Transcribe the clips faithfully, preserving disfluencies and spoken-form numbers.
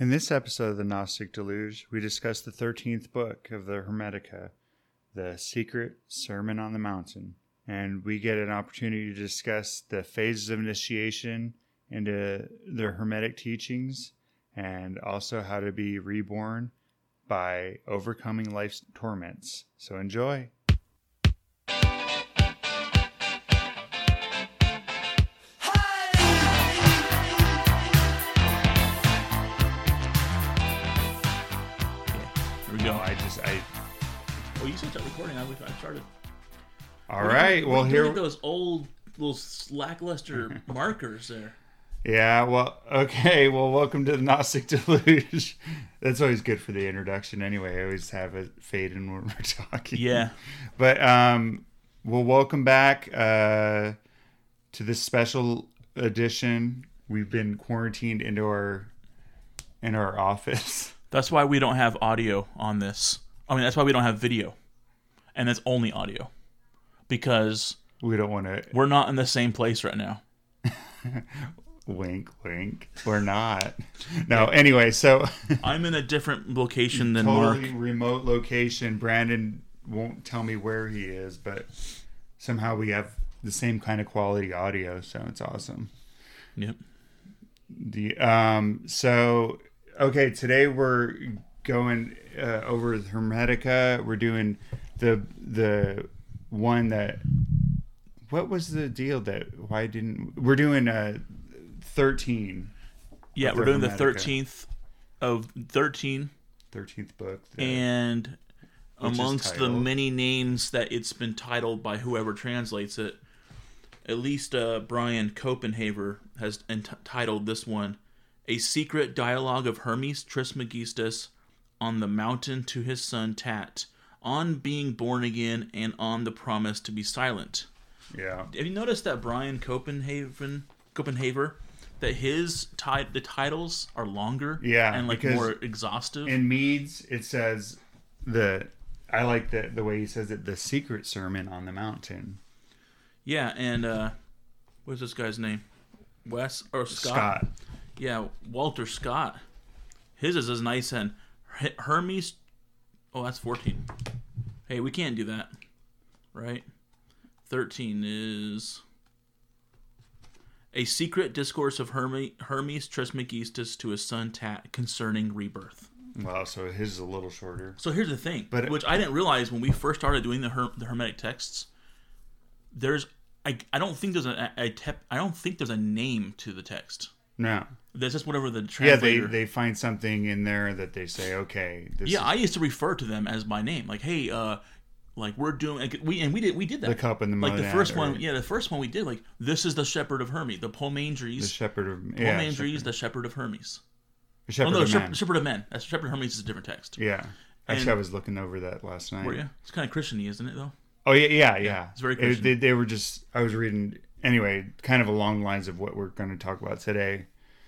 In this episode of the Gnostic Deluge, we discuss the thirteenth book of the Hermetica, the Secret Sermon on the Mountain, and we get an opportunity to discuss the phases of initiation into the Hermetic teachings, and also how to be reborn by overcoming life's torments. So enjoy! I Oh, you said start recording. I started. All we're right. Doing, well, here at those old little lackluster markers there. Yeah. Well. Okay. Well, welcome to the Gnostic Deluge. That's always good for the introduction. Anyway, I always have it fade in when we're talking. Yeah. But um, well, welcome back uh to this special edition. We've been quarantined into our in our office. That's why we don't have audio on this. I mean, that's why we don't have video. And that's only audio. Because we don't want to... We're not in the same place right now. Wink, wink. We're not. No, anyway, so... I'm in a different location than totally Mark. Totally remote location. Brandon won't tell me where he is, but somehow we have the same kind of quality audio, so it's awesome. Yep. The um. So... Okay, today we're going uh, over the Hermetica. We're doing the the one that... What was the deal that... Why didn't... We're doing uh, thirteen. Yeah, we're doing Hermetica. The thirteenth of... thirteen. thirteenth book. That, and amongst the many names that it's been titled by whoever translates it, at least uh, Brian Copenhaver has entitled this one A Secret Dialogue of Hermes Trismegistus on the Mountain to His Son Tat, on being born again and on the promise to be silent. Yeah. Have you noticed that Brian Copenhaven, Copenhaver, that his ti- the titles are longer? Yeah, and like more exhaustive. In Mead's, it says the I like the the way he says it. The Secret Sermon on the Mountain. Yeah, and uh, what's this guy's name? Wes or Scott? Scott. Yeah, Walter Scott. His is as nice and Hermes. Oh, that's fourteen. Hey, we can't do that, right? Thirteen is A Secret Discourse of Hermes, Hermes Trismegistus to His Son Tat Concerning Rebirth. Wow, so his is a little shorter. So here's the thing, but it, which I didn't realize when we first started doing the Her, the Hermetic texts. There's, I, I don't think there's a, a tep, I don't think there's a name to the text. No. That's just whatever the translator... Yeah, they, they find something in there that they say, okay... This yeah, is... I used to refer to them as by name. Like, hey, uh, like, we're doing... Like, we And we did we did that. The cup and the monad. Like, the first one... Right? Yeah, the first one we did, like, this is the Shepherd of Hermes. The Pomanderies... The Shepherd of... Yeah, Pomanderies, shepherd. The Shepherd of Hermes. The Shepherd oh, no, of shepherd, men. Shepherd of Men. That's Shepherd of Hermes is a different text. Yeah. Actually, and, I was looking over that last night. Were you? It's kind of Christian-y, isn't it, though? Oh, yeah, yeah, yeah. yeah it's very Christian. It, they, they were just... I was reading... Anyway, kind of along the lines of what we're going to talk about today.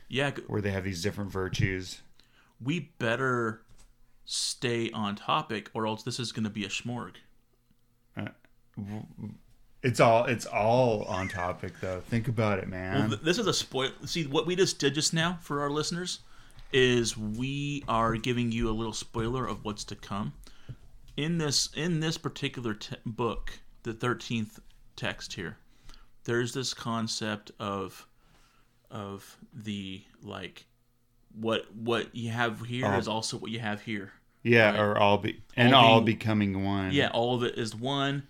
Yeah. Where they have these different virtues. We better stay on topic or else this is going to be a smorg. Uh, it's all it's all on topic, though. Think about it, man. Well, this is a spoil. See, what we just did just now for our listeners is we are giving you a little spoiler of what's to come. In this, in this particular te- book, the thirteenth text here, there's this concept of of the, like, what what you have here all, is also what you have here. Yeah, right? or all be and all, all being, becoming one. Yeah, all of it is one.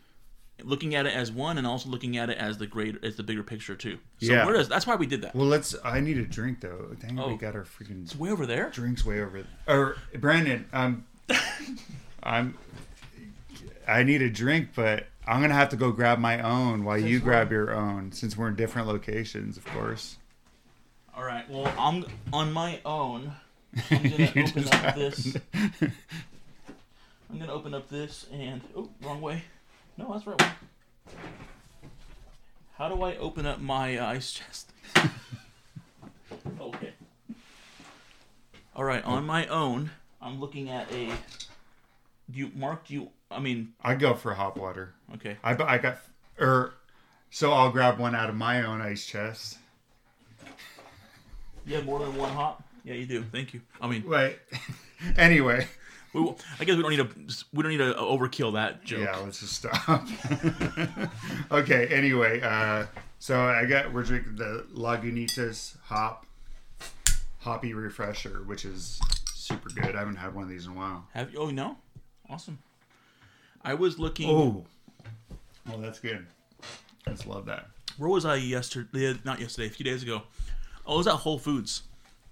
Looking at it as one, and also looking at it as the greater, as the bigger picture too. So yeah, where does, that's why we did that. Well, let's. I need a drink though. Dang, oh, we got our freaking. It's way over there. Drinks way over. There. Or Brandon, um, I'm. I need a drink, but. I'm going to have to go grab my own while you grab your own, since we're in different locations, of course. All right. Well, I'm on my own. I'm going to open up happened. this. I'm going to open up this and... Oh, wrong way. No, that's the right way. How do I open up my uh, ice chest? Okay. All right. On my own, I'm looking at a... You, Mark, do you... I mean... I go for hot water. Okay. I, I got... Or... So I'll grab one out of my own ice chest. You have more than one hot? Yeah, you do. Thank you. I mean, right. Anyway, we will, I guess we don't need to. We don't need to overkill that joke. Yeah, let's just stop. Okay. Anyway, uh, so I got we're drinking the Lagunitas hop hoppy refresher, which is super good. I haven't had one of these in a while. Have you? Oh no, awesome. I was looking. Oh, oh, that's good. I just love that. Where was I yesterday? Not yesterday. A few days ago. I was at Whole Foods.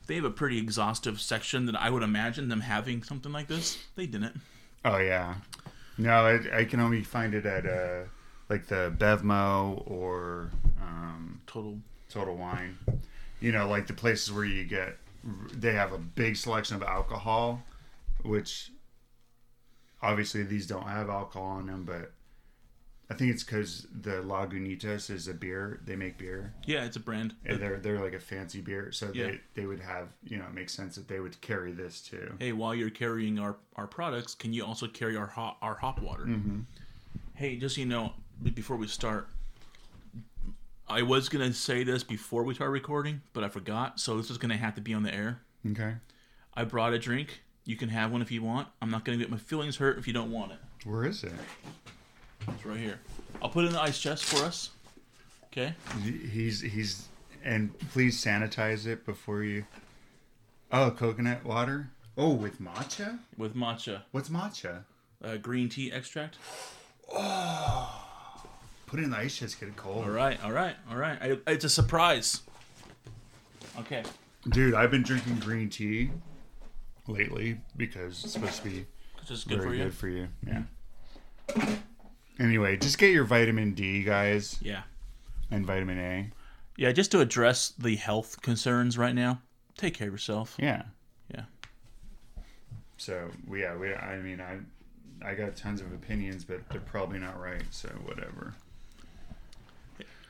They have a pretty exhaustive section that I would imagine them having something like this. They didn't. Oh, yeah. No, I, I can only find it at, uh, like, the Bevmo or um, Total Total Wine. You know, like the places where you get... They have a big selection of alcohol, which obviously these don't have alcohol on them, but I think it's because the Lagunitas is a beer. They make beer. Yeah, it's a brand. And they're they're like a fancy beer. So yeah. they, they would have, you know, it makes sense that they would carry this too. Hey, while you're carrying our, our products, can you also carry our hop, our hop water? Mm-hmm. Hey, just so you know, before we start, I was going to say this before we start recording, but I forgot. So this is going to have to be on the air. Okay. I brought a drink. You can have one if you want. I'm not going to get my feelings hurt if you don't want it. Where is it? It's right here. I'll put it in the ice chest for us. Okay. He's he's and please sanitize it before you. Oh, coconut water. Oh, with matcha. With matcha. What's matcha? Uh, green tea extract. Oh. Put it in the ice chest. Get it cold. All right. All right. All right. I, it's a surprise. Okay. Dude, I've been drinking green tea lately because it's supposed to be good very for you. good for you. Yeah. Mm-hmm. Anyway, just get your vitamin D, guys. Yeah. And vitamin A. Yeah, just to address the health concerns right now, take care of yourself. Yeah. Yeah. So, yeah, we, I mean, I I got tons of opinions, but they're probably not right, so whatever.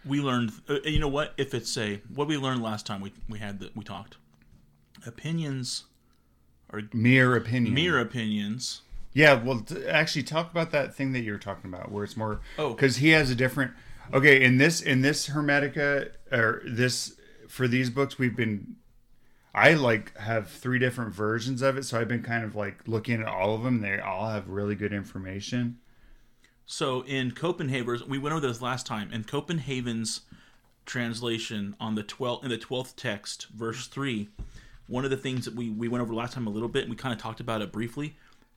We learned, uh, you know what, if it's a, what we learned last time we, we had, the, we talked. Opinions are... Mere opinions. Mere opinions... Yeah, well, actually, talk about that thing that you were talking about, where it's more... Oh. Because he has a different... Okay, in this in this Hermetica, or this... For these books, we've been... I, like, have three different versions of it, so I've been kind of, like, looking at all of them. They all have really good information. So, in Copenhaver's... We went over this last time. In Copenhagen's translation on the twelfth, in the twelfth text, verse three, one of the things that we, we went over last time a little bit, and we kind of talked about it briefly...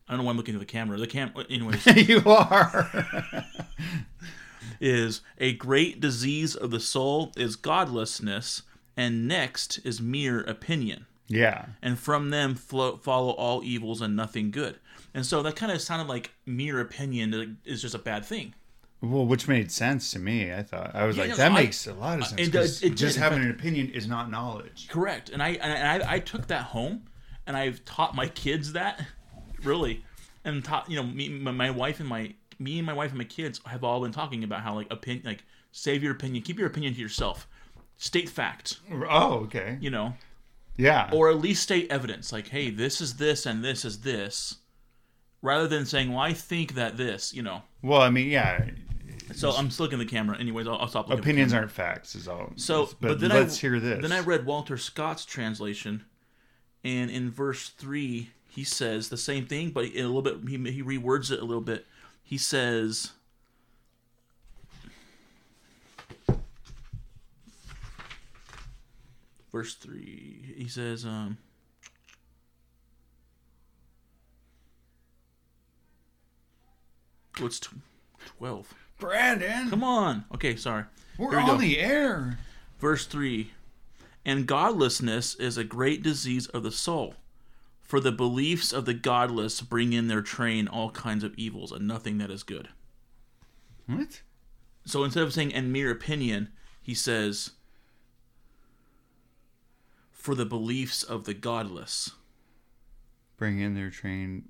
I don't know why I'm looking at the camera. The camera, anyways. You are. Is a great disease of the soul is godlessness, and next is mere opinion. Yeah. And from them flow, follow all evils and nothing good. And so that kind of sounded like mere opinion is just a bad thing. Well, which made sense to me. I thought I was yeah, like, no, that I, makes a lot of sense. It does. It just did. Having fact, an opinion is not knowledge. Correct. And I and I, I took that home, and I've taught my kids that. Really, and ta- you know, me, my wife and my me and my wife and my kids have all been talking about how like opinion, like save your opinion, keep your opinion to yourself, state fact. Oh, okay. You know, yeah. Or at least state evidence, like, hey, this is this and this is this, rather than saying, well, I think that this, you know. Well, I mean, yeah. So I'm still looking at the camera. Anyways, I'll, I'll stop. Looking Opinions at the camera. Aren't facts, is all. So, but, but then let's I, hear this. Then I read Walter Scott's translation, and in verse three. He says the same thing, but in a little bit, he, he rewords it a little bit. He says, verse three, he says, um, oh, it's twelve. Brandon! Come on! Okay, sorry. We're on the air! Verse three, and godlessness is a great disease of the soul. For the beliefs of the godless bring in their train all kinds of evils and nothing that is good. What? So instead of saying, and mere opinion, he says, for the beliefs of the godless. Bring in their train.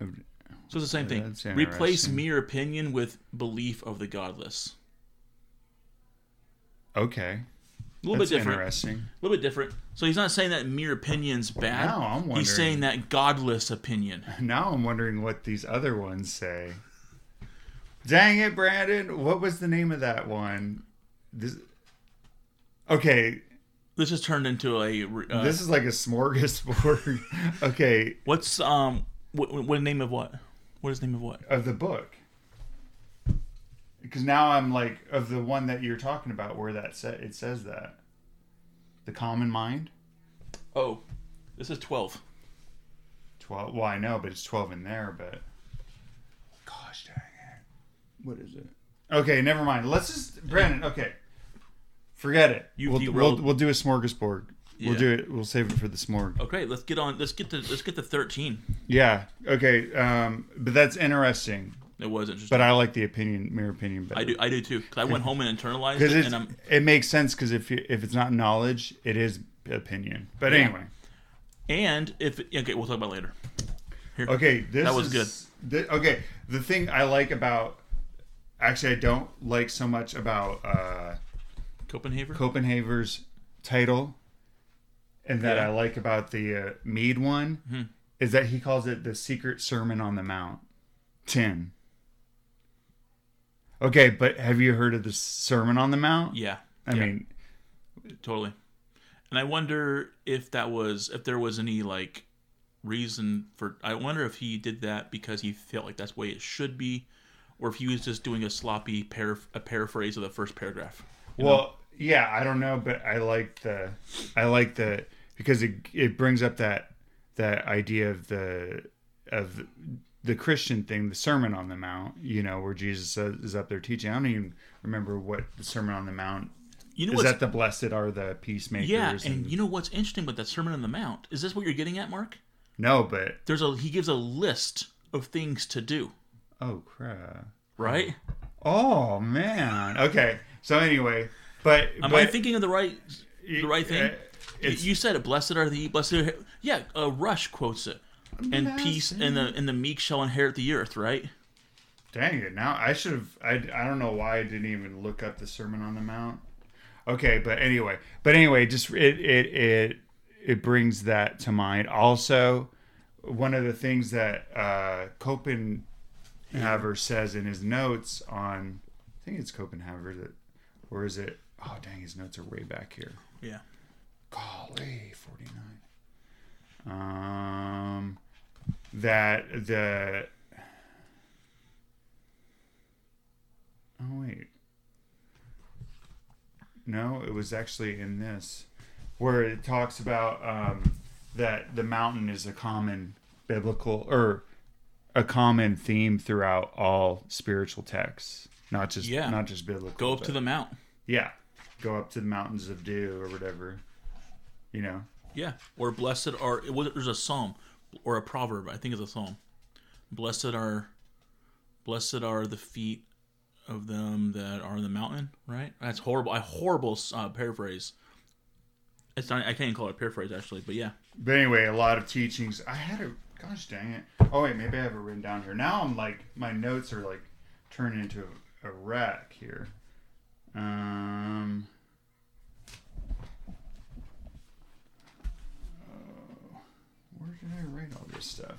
Of... So it's the same thing. Replace mere opinion with belief of the godless. Okay. A little That's bit different. Interesting. A little bit different. So he's not saying that mere opinion's bad. Now I'm wondering. He's saying that godless opinion. Now I'm wondering what these other ones say. Dang it, Brandon! What was the name of that one? This... Okay, This has turned into a... Uh, this is like a smorgasbord. Okay. What's... um? What, what name of what? What is the name of what? Of the book. Because now I'm like... Of the one that you're talking about where that sa- it says that. The Common Mind? Oh. This is twelve. twelve? Well, I know, but it's twelve in there, but... Gosh dang it. What is it? Okay, never mind. Let's just... Brandon, okay. Forget it. You we'll, we'll, we'll do a smorgasbord. Yeah. We'll do it. We'll save it for the smorg. Okay, let's get on. Let's get to. Let's get to thirteen. Yeah. Okay. Um. But that's interesting. It was interesting. But I like the opinion, mere opinion better. I do. I do too. Because I went home and internalized it, and I'm. It makes sense because if you, if it's not knowledge, it is opinion. But yeah. Anyway. And if okay, we'll talk about it later. Here. Okay. This that was is, good. Th- okay. The thing I like about, actually, I don't like so much about. Uh, Copenhaver? Copenhaver's title, and that yeah. I like about the uh, Mead one mm-hmm. is that he calls it the Secret Sermon on the Mount, ten. Okay, but have you heard of the Sermon on the Mount? Yeah, I yeah. mean, totally. And I wonder if that was if there was any like reason for. I wonder if he did that because he felt like that's the way it should be, or if he was just doing a sloppy paraph- a paraphrase of the first paragraph. You well, know? yeah, I don't know, but I like the, I like the because it it brings up that that idea of the of the Christian thing, the Sermon on the Mount, you know, where Jesus is up there teaching. I don't even remember what the Sermon on the Mount. You know, is that the blessed are the peacemakers? Yeah, and, and you know what's interesting about that Sermon on the Mount is this what you're getting at, Mark? No, but there's a he gives a list of things to do. Oh crap! Right? Oh man. Okay. So anyway, but am but, I thinking of the right the right thing? You said it. Blessed are the blessed. Are, yeah, uh, Rush quotes it, and blessed. Peace and the and the meek shall inherit the earth. Right? Dang it! Now I should have. I, I don't know why I didn't even look up the Sermon on the Mount. Okay, but anyway, but anyway, just it it it it brings that to mind. Also, one of the things that uh, Copenhaver yeah. says in his notes on, I think it's Copenhaver that. Or is it... Oh, dang, his notes are way back here. Yeah. Golly, forty-nine. Um, that the... Oh, wait. No, it was actually in this. Where it talks about um, that the mountain is a common biblical... Or a common theme throughout all spiritual texts. Not just yeah. not just biblical. Go up but, to the mount. Yeah. Go up to the mountains of dew or whatever. You know? Yeah. Or blessed are... It was, there's a psalm or a proverb. I think it's a psalm. Blessed are... Blessed are the feet of them that are in the mountain, right? That's horrible. A horrible uh, paraphrase. It's not, I can't even call it a paraphrase, actually, but yeah. But anyway, a lot of teachings. I had a... Gosh, dang it. Oh, wait. Maybe I have it written down here. Now I'm like... My notes are like turning into... A, a rack here. Um, oh, where did I write all this stuff?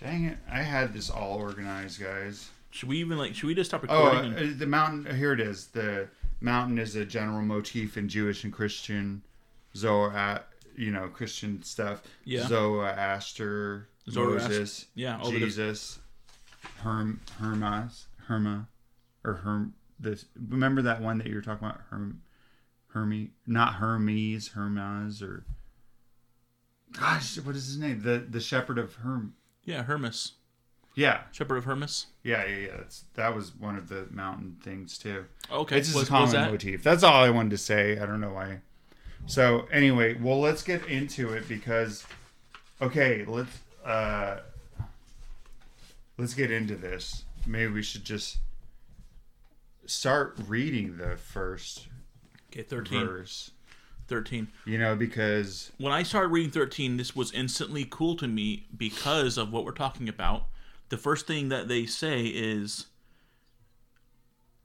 Dang it! I had this all organized, guys. Should we even like? Should we just stop recording? Oh, uh, and- the mountain. Here it is. The mountain is a general motif in Jewish and Christian Zoar, you know, Christian stuff. Yeah. Zoroaster, Zoroaster. Moses, yeah, Jesus, Herm, Hermas, Herma. Or Herm, this remember that one that you were talking about, Herm, Hermes, not Hermes, Hermas, or gosh, what is his name? The the Shepherd of Herm. Yeah, Hermes. Yeah, Shepherd of Hermas. Yeah, yeah, yeah. That's, that was one of the mountain things too. Okay, it's just was, a common that? motif. That's all I wanted to say. I don't know why. So anyway, well, let's get into it because, okay, let's uh, let's get into this. Maybe we should just. Start reading the first okay, thirteen. Verse. thirteen. You know, because... When I started reading thirteen, this was instantly cool to me because of what we're talking about. The first thing that they say is,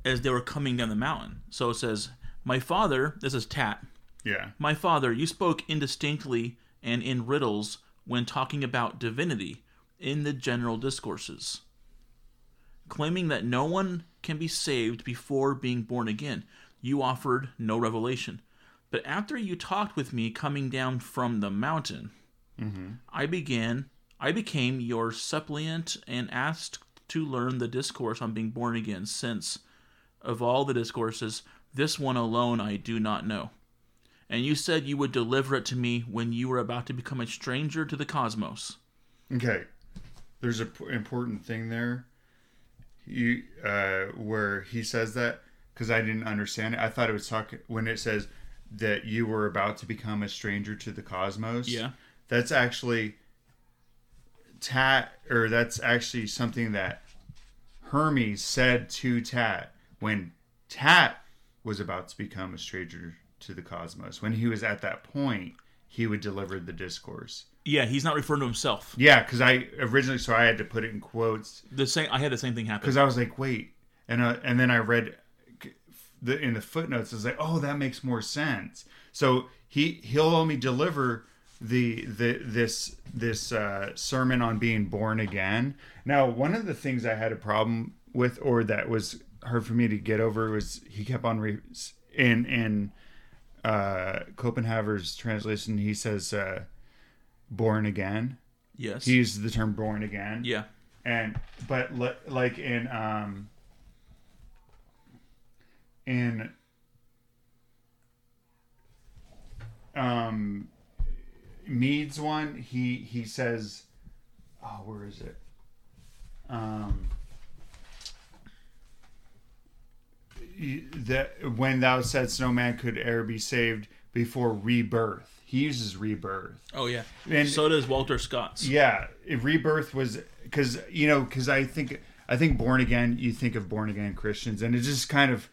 as they were coming down the mountain. So it says, my father... This is Tat. Yeah. My father, you spoke indistinctly and in riddles when talking about divinity in the general discourses, claiming that no one... can be saved before being born again. You offered no revelation. But after you talked with me coming down from the mountain, mm-hmm. I began, I became your suppliant and asked to learn the discourse on being born again, since of all the discourses, this one alone I do not know. And you said you would deliver it to me when you were about to become a stranger to the cosmos. Okay. There's an p- important thing there you, uh, where he says that, because I didn't understand it. I thought it was talking when it says that you were about to become a stranger to the cosmos. Yeah. That's actually Tat, or that's actually something that Hermes said to Tat when Tat was about to become a stranger to the cosmos. When he was at that point, he would deliver the discourse. Yeah, he's not referring to himself. Yeah, because I originally, so I had to put it in quotes. The same, I had the same thing happen. Because I was like, wait. And uh, and then I read the in the footnotes, I was like, oh, that makes more sense. So he, he'll only deliver the the this this uh, sermon on being born again. Now, one of the things I had a problem with, or that was hard for me to get over, was he kept on, re- in, in uh, Copenhaver's translation, he says... Uh, born again. Yes. He uses the term born again. Yeah. And but le- like in um in um Mead's one, he he says, oh, where is it? Um that when thou saidst no man could e'er be saved before rebirth. He uses rebirth. Oh, yeah. And so does Walter Scott's. Yeah. Rebirth was... Because, you know, because I think, I think born again, you think of born again Christians. And it just kind of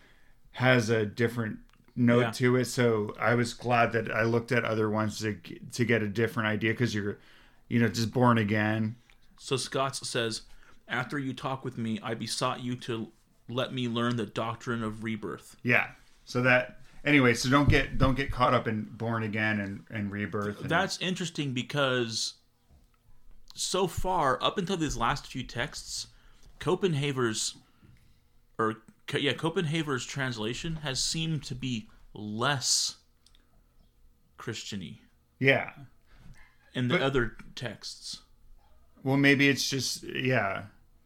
has a different note yeah. to it. So I was glad that I looked at other ones to, to get a different idea. Because you're, you know, just born again. So Scott's says, after you talk with me, I besought you to let me learn the doctrine of rebirth. Yeah. So that... Anyway, so don't get don't get caught up in born again and, and rebirth. And... That's interesting because so far, up until these last few texts, Copenhaver's or yeah, Copenhaver's translation has seemed to be less Christian-y. Yeah. In the but, other texts. Well, maybe it's just yeah.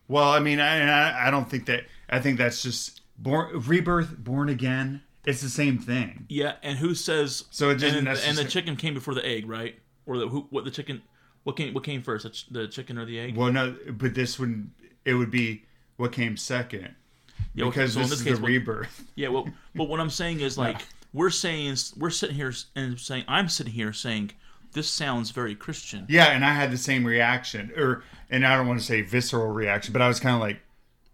Well, I mean, I I don't think that I think that's just born rebirth, born again. It's the same thing. Yeah, and who says? So it didn't. And, necessarily... and the chicken came before the egg, right? Or the who? What the chicken? What came? What came first? The chicken or the egg? Well, no, but this would it would be what came second, yeah, because so this, this is case, the rebirth. What, yeah, well, but what I'm saying is like yeah. we're saying we're sitting here and saying I'm sitting here saying this sounds very Christian. Yeah, and I had the same reaction, or and I don't want to say visceral reaction, but I was kind of like,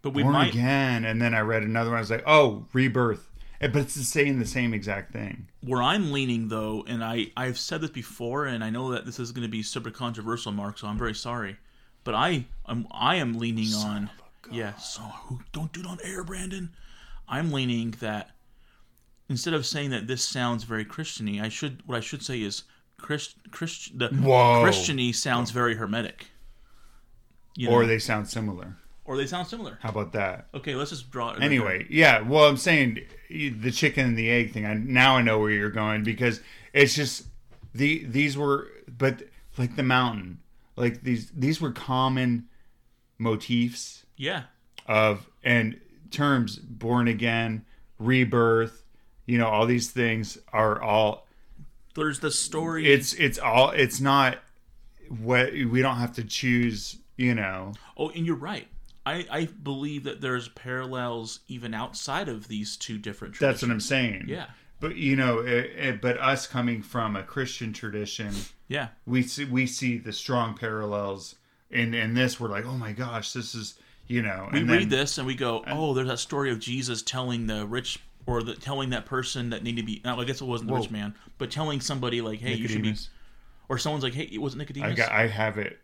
but we born might... again, and then I read another one. I was like, oh, rebirth. But it's saying the same exact thing. Where I'm leaning, though, and I, I've said this before, and I know that this is going to be super controversial, Mark, so I'm very sorry. But I, I'm, I am leaning Son on... Yeah, so don't do it on air, Brandon. I'm leaning that instead of saying that this sounds very Christian-y, I should, what I should say is Christ, Christ, the Whoa. Christian-y sounds very hermetic. You know? Or they sound similar. Or they sound similar. How about that? Okay, let's just draw it. Anyway, yeah. Well, I'm saying the chicken and the egg thing. I now I know where you're going because it's just the these were, but like the mountain, like these these were common motifs. Yeah. Of and terms, born again, rebirth. You know, all these things are all. There's the story. It's it's all. It's not what we don't have to choose. You know. Oh, and you're right. I, I believe that there's parallels even outside of these two different traditions. That's what I'm saying. Yeah. But, you know, it, it, but us coming from a Christian tradition, yeah, we see, we see the strong parallels in, in this. We're like, oh, my gosh, this is, you know. We and read then, this and we go, oh, there's that story of Jesus telling the rich or the, telling that person that needed to be, I guess it wasn't the whoa. Rich man, but telling somebody like, hey, Nicodemus. You should be, or someone's like, hey, it wasn't Nicodemus. I, got, I have it.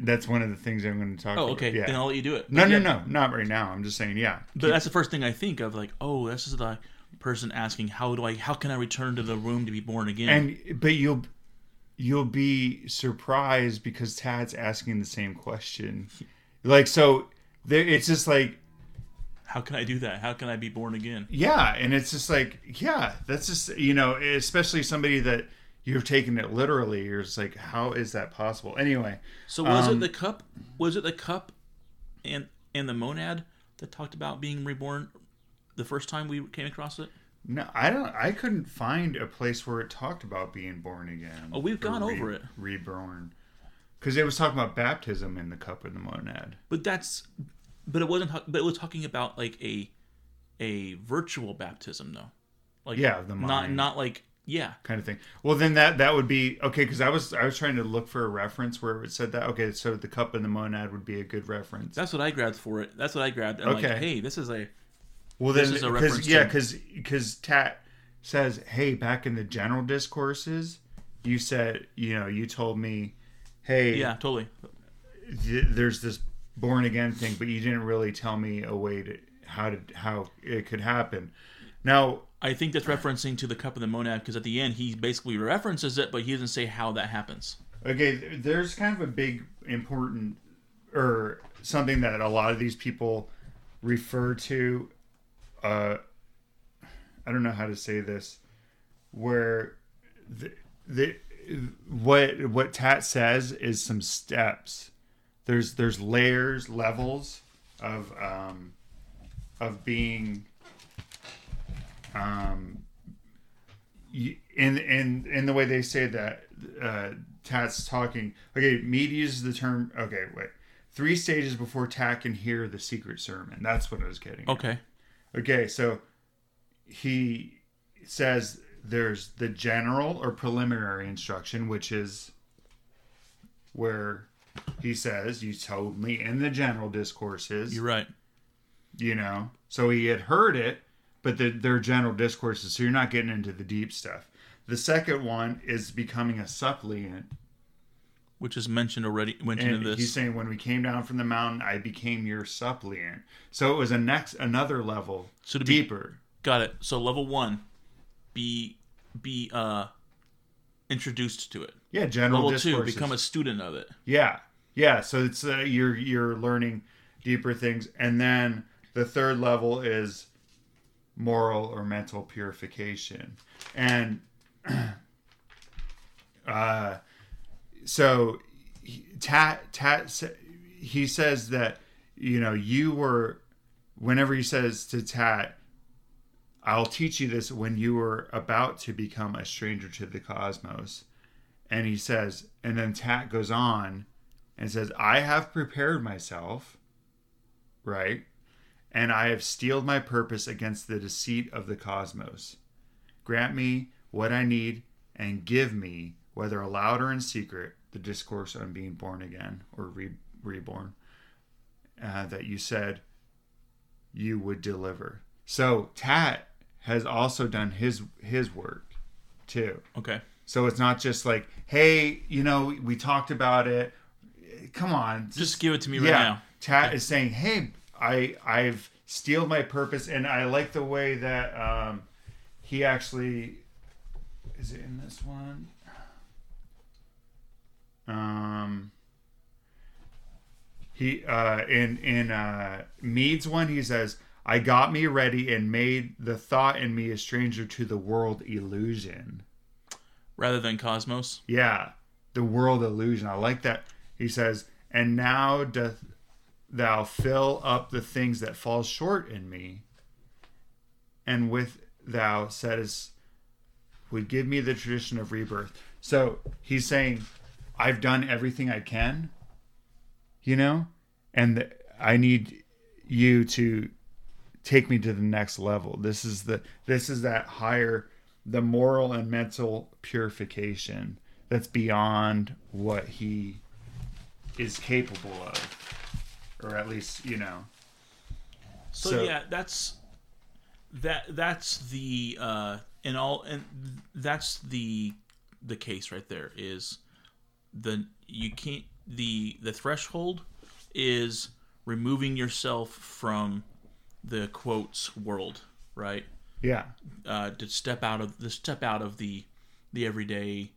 That's one of the things I'm going to talk about. Oh, okay. About. Yeah. Then I'll let you do it. No, yeah. no, no. Not right now. I'm just saying, yeah. But Keep... that's the first thing I think of. Like, oh, this is the person asking, how do I, how can I return to the womb to be born again? And but you'll, you'll be surprised because Tad's asking the same question. Like, so there, it's just like, how can I do that? How can I be born again? Yeah. And it's just like, yeah, that's just, you know, especially somebody that you're taking it literally. You're just like, how is that possible? Anyway. So was um, it the cup? Was it the cup and and the monad that talked about being reborn the first time we came across it? No, I don't. I couldn't find a place where it talked about being born again. Oh, we've gone re, over it. Reborn. Because it was talking about baptism in the cup and the monad. But that's... But it wasn't. But it was talking about like a, a virtual baptism, though. Like yeah, the mind. Not not like yeah kind of thing. Well, then that that would be okay because I was I was trying to look for a reference where it said that. Okay, so the cup and the monad would be a good reference. That's what I grabbed for it. That's what I grabbed. I'm okay. Like, hey, this is a. Well, this then is a reference. Yeah, because because Tat says, hey, back in the general discourses, you said you know you told me, hey, yeah, totally. Th- there's this. born again thing, but you didn't really tell me a way to how to how it could happen. Now I think that's referencing to the cup of the monad because at the end he basically references it, but he doesn't say how that happens. Okay, there's kind of a big important or something that a lot of these people refer to. Uh, I don't know how to say this. Where the the what what Tat says is some steps. There's there's layers, levels of um, of being um, in in in the way they say that uh, Tat's talking. Okay, Mead uses the term. Okay, wait. Three stages before Tat can hear the secret sermon. That's what I was getting. Okay. At. Okay, so he says there's the general or preliminary instruction, which is where. He says, you told me in the general discourses. You're right. You know, so he had heard it, but the, they're general discourses, so you're not getting into the deep stuff. The second one is becoming a suppliant. Which is mentioned already. Mentioned in this. He's saying, when we came down from the mountain, I became your suppliant. So it was a next, another level, so to deeper. Be, got it. So level one, be be uh, introduced to it. Yeah, general level discourses. Two, become a student of it. Yeah, yeah. So it's uh, you're you're learning deeper things, and then the third level is moral or mental purification, and uh, so Tat Tat he says that you know you were whenever he says to Tat, I'll teach you this when you were about to become a stranger to the cosmos. And he says, and then Tat goes on and says, I have prepared myself, right? And I have steeled my purpose against the deceit of the cosmos. Grant me what I need and give me, whether aloud or in secret, the discourse on being born again or re- reborn uh, that you said you would deliver. So Tat has also done his his work too. Okay. So it's not just like, hey, you know, we talked about it. Come on. Just, just give it to me right yeah. now. Tat okay. is saying, hey, I, I've steeled my purpose. And I like the way that um, he actually... Is it in this one? Um, he uh, In, in uh, Mead's one, he says, I got me ready and made the thought in me a stranger to the world illusion. Rather than cosmos? Yeah. The world illusion. I like that. He says, and now doth thou fill up the things that fall short in me. And with thou saidst would give me the tradition of rebirth. So he's saying, I've done everything I can, you know, and the, I need you to take me to the next level. This is the, this is that higher the moral and mental purification that's beyond what he is capable of, or at least, you know. So, so yeah, that's that. That's the uh, in all, and that's the the case right there. Is the you can't the the threshold is removing yourself from the quotes world, right? Yeah, uh, to step out of the step out of the the everyday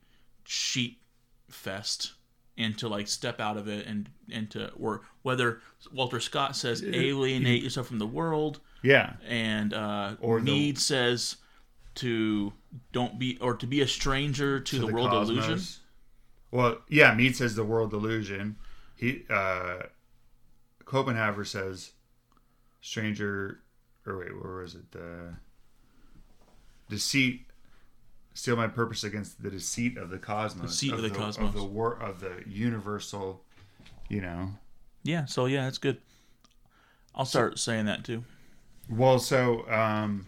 sheep fest and to like step out of it, and and to, or whether Walter Scott says alienate yourself from the world, yeah, and uh, or Mead the, says to don't be, or to be a stranger to, to the, the world cosmos. Illusion. Well, yeah, Mead says the world illusion. He uh, Copenhaver says stranger, or wait, where was it? The deceit. Steal my purpose against the deceit of the cosmos. Deceit of the, of the cosmos. Of the, war, of the universal, you know. Yeah, so yeah, that's good. I'll start so, saying that too. Well, so, um...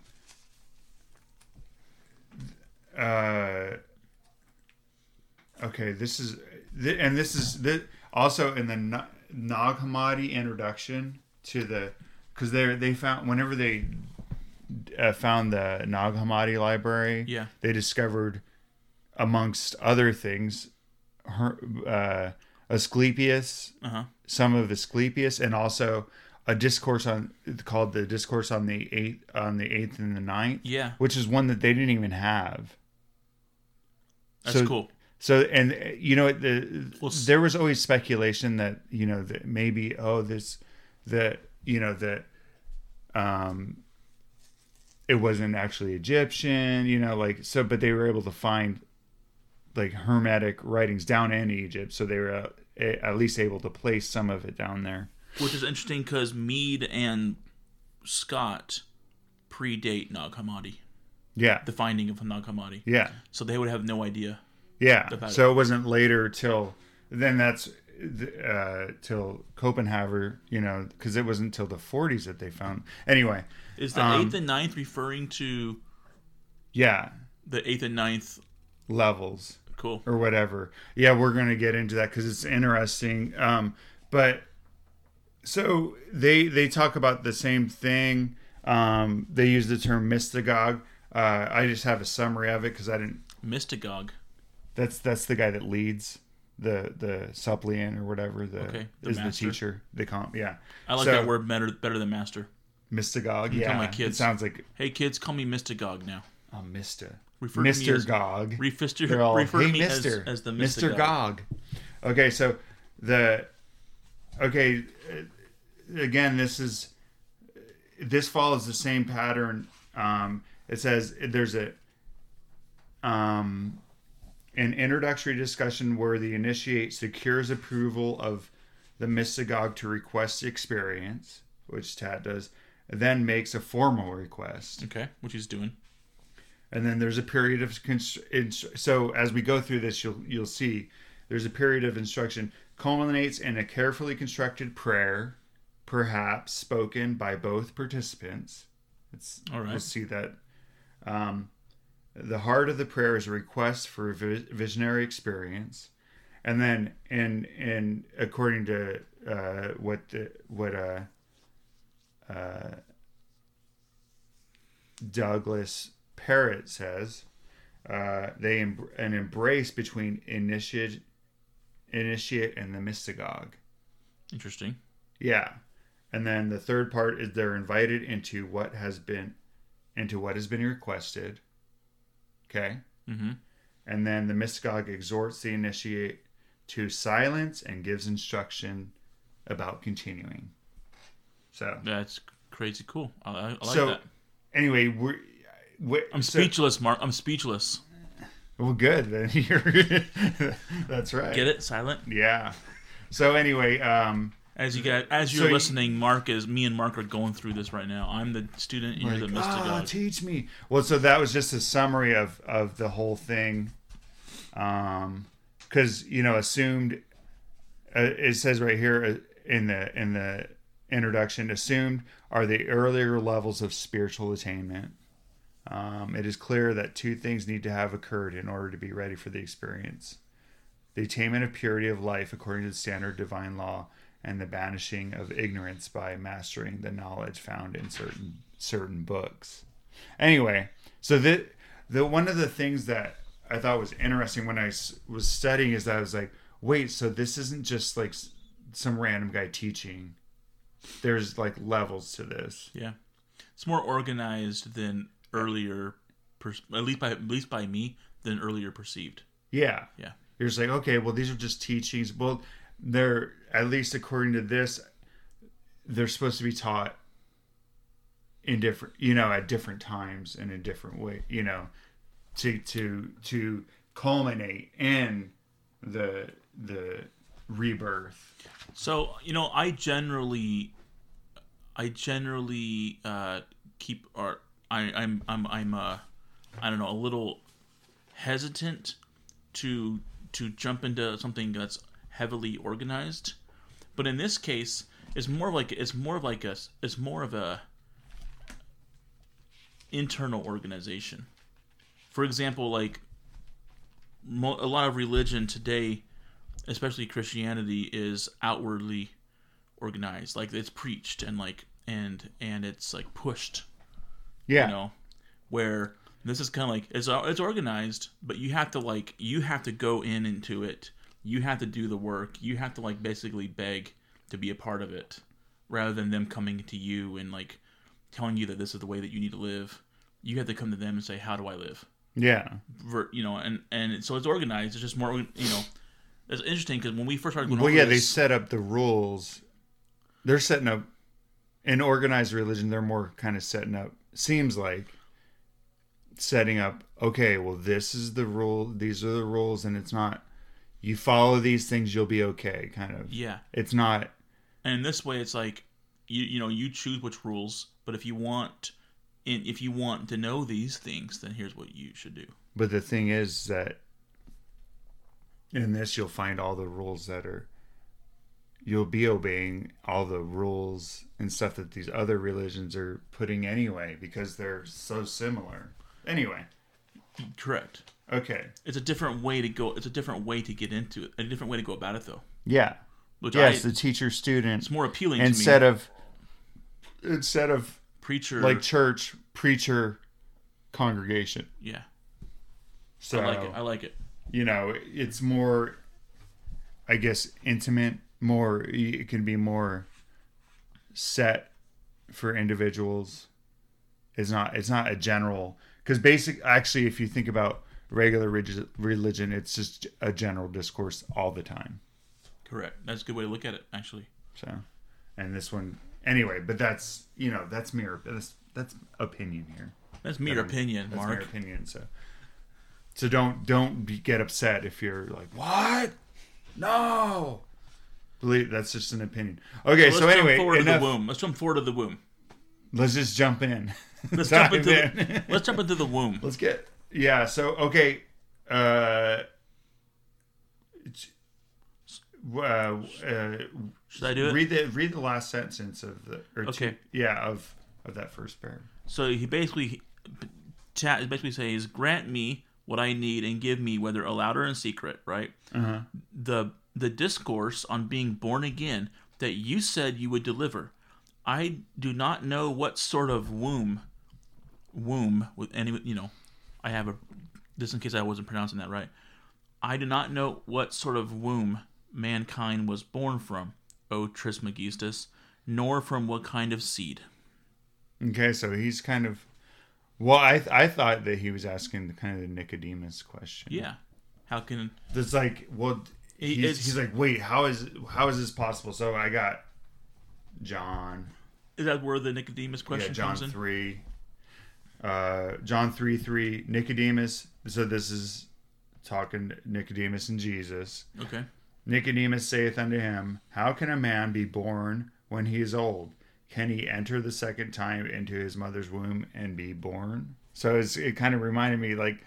Uh... Okay, this is... Th- and this is... This, also, in the Na- Nag Hammadi introduction to the... Because they they found... Whenever they... Uh, found the Nag Hammadi library. Yeah, they discovered, amongst other things, her, uh, Asclepius, uh-huh. some of Asclepius, and also a discourse on called the Discourse on the Eighth, on the Eighth and the Ninth. Yeah, which is one that they didn't even have. That's so, cool. So, and you know, the we'll there was always speculation that you know that maybe oh this that you know that um. it wasn't actually Egyptian, you know, like, so, but they were able to find like Hermetic writings down in Egypt. So they were uh, at least able to place some of it down there. Which is interesting because Mead and Scott predate Nag Hammadi. Yeah. The finding of Nag Hammadi. Yeah. So they would have no idea. Yeah. So it. it wasn't later till then that's uh, till Copenhaver, you know, because it wasn't till the forties that they found. Anyway. Is the eighth um, and ninth referring to yeah, the eighth and ninth levels. Cool. Or whatever. Yeah, we're going to get into that because it's interesting. Um, but so they they talk about the same thing. Um, they use the term mystagogue. Uh, I just have a summary of it because I didn't... Mystagogue? That's that's the guy that leads the the suppliant or whatever. The, okay. The is master. The teacher. The comp, yeah. I like so, that word better, better than master. Mystagogue, yeah. Tell my kids. It sounds like... Hey, kids, call me Mystagogue now. Oh, Mister. Refer Mister to me as, Gog. Refer, all, refer hey, to me as, as the Mystagogue. Mister Gog. Okay, so the... Okay, again, this is... This follows the same pattern. Um, it says there's a... Um, an introductory discussion where the initiate secures approval of the Mystagogue to request experience, which Tat does... then makes a formal request. Okay, which he's doing. And then there's a period of... Constr- instru- so as we go through this, you'll you'll see there's a period of instruction. Culminates in a carefully constructed prayer, perhaps spoken by both participants. It's, all right. We'll see that. Um, the heart of the prayer is a request for vi- visionary experience. And then, and, and according to uh, what... The, what uh, Uh, Douglas Parrott says uh, they em- an embrace between initiate, initiate and the mystagogue. Interesting. Yeah, and then the third part is they're invited into what has been into what has been requested. Okay. Mm-hmm. And then the mystagogue exhorts the initiate to silence and gives instruction about continuing. So that's crazy cool. I, I like so, that. Anyway, we're, we're I'm so, speechless, Mark. I'm speechless. Well, good. Then you're. That's right. Get it? Silent. Yeah. So anyway, um, as you guys, as you're so listening, you, Mark is me and Mark are going through this right now. I'm the student. You're like, the mystagogue. Oh, teach me. Well, so that was just a summary of of the whole thing, because um, you know, assumed. Uh, it says right here in the in the. introduction, assumed are the earlier levels of spiritual attainment. Um, it is clear that two things need to have occurred in order to be ready for the experience: the attainment of purity of life according to the standard divine law, and the banishing of ignorance by mastering the knowledge found in certain certain books. Anyway, so the the one of the things that I thought was interesting when I was studying is that I was like, wait, so this isn't just like some random guy teaching. There's like levels to this. Yeah, it's more organized than earlier, per- at least by at least by me than earlier perceived. Yeah, yeah. You're saying, okay, well, these are just teachings. Well, they're, at least according to this, they're supposed to be taught in different, you know, at different times and in different way, you know, to to to culminate in the the rebirth. So, you know, I generally, I generally uh, keep, or I, I'm I'm I'm uh, I don't know, a little hesitant to to jump into something that's heavily organized, but in this case, it's more like it's more like a it's more of a internal organization. For example, like mo- a lot of religion today, especially Christianity, is outwardly organized. Like it's preached and like and and it's like pushed. Yeah. You know, where this is kind of like it's it's organized, but you have to like you have to go in into it. You have to do the work. You have to like basically beg to be a part of it, rather than them coming to you and like telling you that this is the way that you need to live. You have to come to them and say, "How do I live?" Yeah. For, you know, and and so it's organized. It's just more, you know. It's interesting because when we first started going well, over yeah, this, they set up the rules. They're setting up in organized religion. They're more kind of setting up. Seems like setting up. Okay, well, this is the rule. These are the rules, and it's not. You follow these things, you'll be okay. Kind of. Yeah. It's not. And this way, it's like you you know you choose which rules, but if you want, and if you want to know these things, then here's what you should do. But the thing is that. In this, you'll find all the rules that are... You'll be obeying all the rules and stuff that these other religions are putting anyway, because they're so similar. Anyway. Correct. Okay. It's a different way to go... It's a different way to get into it. A different way to go about it, though. Yeah. Which yes, I, the teacher-student... It's more appealing to me. Instead of... Instead of... Preacher... Like church, preacher, congregation. Yeah. So... I like it. I like it. You know, it's more, I guess, intimate, more, it can be more set for individuals. It's not, it's not a general, because basic, actually, if you think about regular religion, it's just a general discourse all the time. Correct. That's a good way to look at it, actually. So, and this one, anyway, but that's, you know, that's mere, that's, that's opinion here. That's mere that opinion, that's Mark. That's mere opinion, so. So don't don't be, get upset if you're like, what? No. Believe that's just an opinion. Okay, so, so anyway, enough. The womb. Let's jump forward to the womb. Let's just jump in. Let's jump into in. the, Let's jump into the womb. Let's get yeah. So okay, uh, uh, uh, should I do it? Read the read the last sentence of the or okay two, yeah of of that first paragraph. So he basically Tat basically says, "Grant me what I need and give me, whether aloud or in secret," right? Uh-huh. The the discourse on being born again that you said you would deliver. I do not know what sort of womb, womb with any, you know, I have a, just in case I wasn't pronouncing that right. I do not know what sort of womb mankind was born from, O Trismegistus, nor from what kind of seed. Okay, so he's kind of. Well, I th- I thought that he was asking the kind of the Nicodemus question. Yeah, how can it's like? Well, he's, it's, he's like, wait, how is how is this possible? So I got John. Is that where the Nicodemus question yeah, John comes in? three, uh, John three three Nicodemus. So this is talking Nicodemus and Jesus. Okay. Nicodemus saith unto him, "How can a man be born when he is old? Can he enter the second time into his mother's womb and be born?" So it's, it kind of reminded me, like,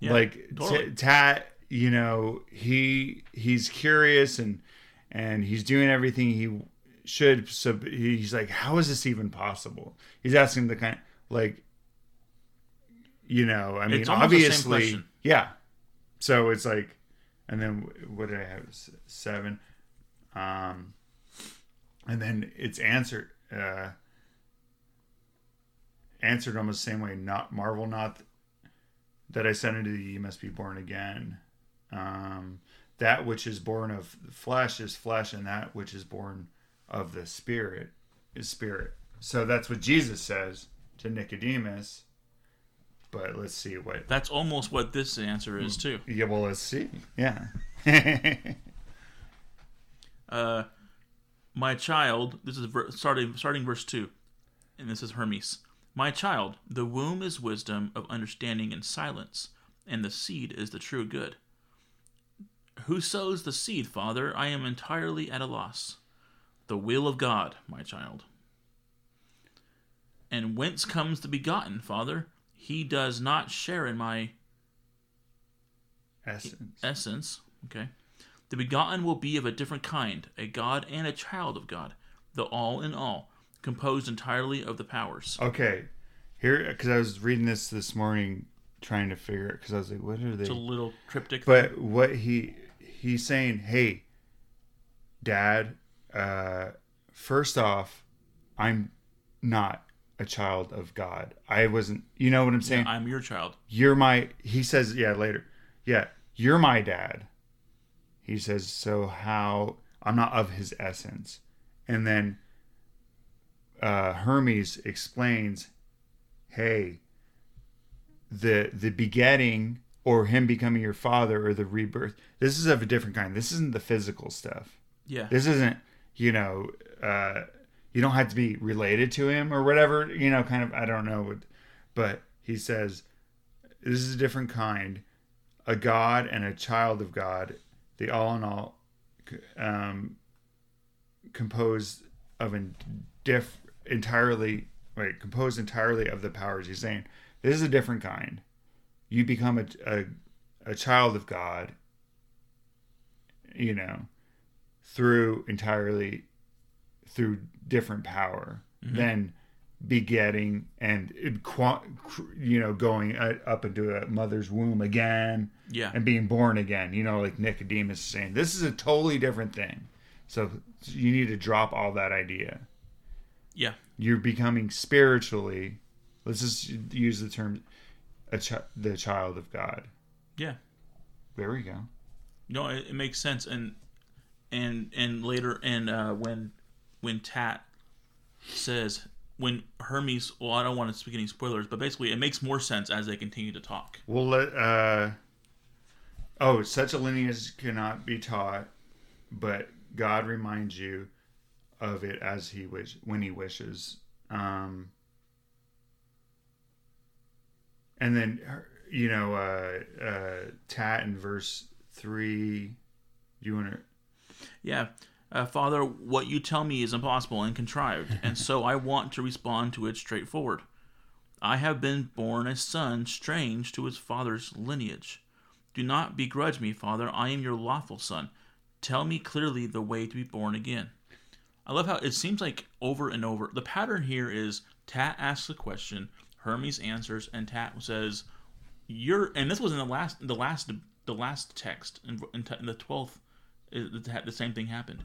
yeah, like totally. t- Tat, you know, he he's curious and and he's doing everything he should. So he's like, how is this even possible? He's asking the kind, like, you know, I mean, it's obviously, the same question. Yeah. So it's like, and then what did I have? Seven, um, and then it's answered. Uh, answered almost the same way. Not marvel not th- that I said unto thee, you must be born again. Um, that which is born of flesh is flesh, and that which is born of the spirit is spirit. So that's what Jesus says to Nicodemus. But let's see what... That's almost what this answer is, too. Yeah, well, let's see. Yeah. uh, my child... This is ver- starting, starting verse two, and this is Hermes. My child, the womb is wisdom of understanding and silence, and the seed is the true good. Who sows the seed, Father? I am entirely at a loss. The will of God, my child. And whence comes the begotten, Father? He does not share in my essence. essence. Okay. The begotten will be of a different kind, a God and a child of God, the all in all, composed entirely of the powers. Okay. Here, because I was reading this this morning, trying to figure it, because I was like, what are they? It's a little cryptic. But thing. what he he's saying, hey, Dad, uh, first off, I'm not a child of God. I wasn't, you know what I'm saying? Yeah, I'm your child. You're my, he says, yeah, later. Yeah, you're my dad. He says, so how, I'm not of his essence. And then uh, Hermes explains, hey, the the begetting or him becoming your father or the rebirth, this is of a different kind. This isn't the physical stuff. Yeah. This isn't, you know, uh, you don't have to be related to him or whatever, you know, kind of, I don't know. But he says, this is a different kind, a God and a child of God, the all in all, um, composed of in diff, entirely, wait, composed entirely of the powers. He's saying, this is a different kind. You become a, a, a child of God, you know, through entirely, through different power mm-hmm. than begetting and, you know, going up into a mother's womb again yeah. and being born again, you know, like Nicodemus is saying, this is a totally different thing. So you need to drop all that idea. Yeah. You're becoming spiritually, let's just use the term, a ch- the child of God. Yeah. There we go. No, it, it makes sense. And, and, and later, and uh, when, When Tat says, when Hermes, well, I don't want to speak any spoilers, but basically it makes more sense as they continue to talk. Well, let, uh, oh, such a lineage cannot be taught, but God reminds you of it as he wish when he wishes. Um, and then, you know, uh, uh, Tat in verse three, you want to? Yeah. Uh, Father, what you tell me is impossible and contrived, and so I want to respond to it straightforward. I have been born a son strange to his father's lineage. Do not begrudge me, Father. I am your lawful son. Tell me clearly the way to be born again. I love how it seems like over and over. The pattern here is Tat asks a question, Hermes answers, and Tat says, "You're." And this was in the last, the last, the last text in, in, in the twelfth. The same thing happened,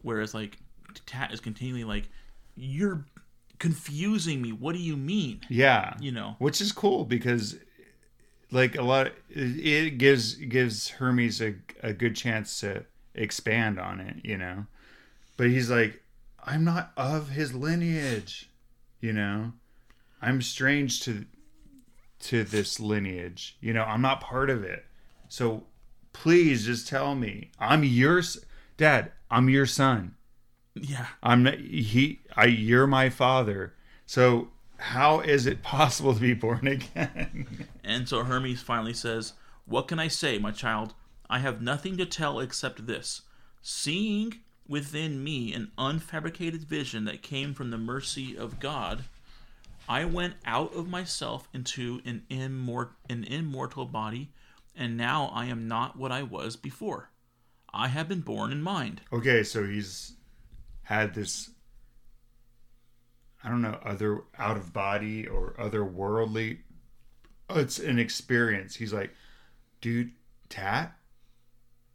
whereas like Tat is continually like, you're confusing me, what do you mean? Yeah, you know, which is cool because like a lot of, it gives gives Hermes a, a good chance to expand on it, you know, but he's like, I'm not of his lineage, you know, I'm strange to to this lineage, you know, I'm not part of it, so please just tell me. I'm your dad. I'm your son. Yeah. I'm not, he. I. You're my father. So how is it possible to be born again? And so Hermes finally says, "What can I say, my child? I have nothing to tell except this: seeing within me an unfabricated vision that came from the mercy of God, I went out of myself into an immort- an immortal body." And now I am not what I was before. I have been born in mind. Okay, so he's had this, I don't know, other out of body or otherworldly. It's an experience. He's like, dude, Tat,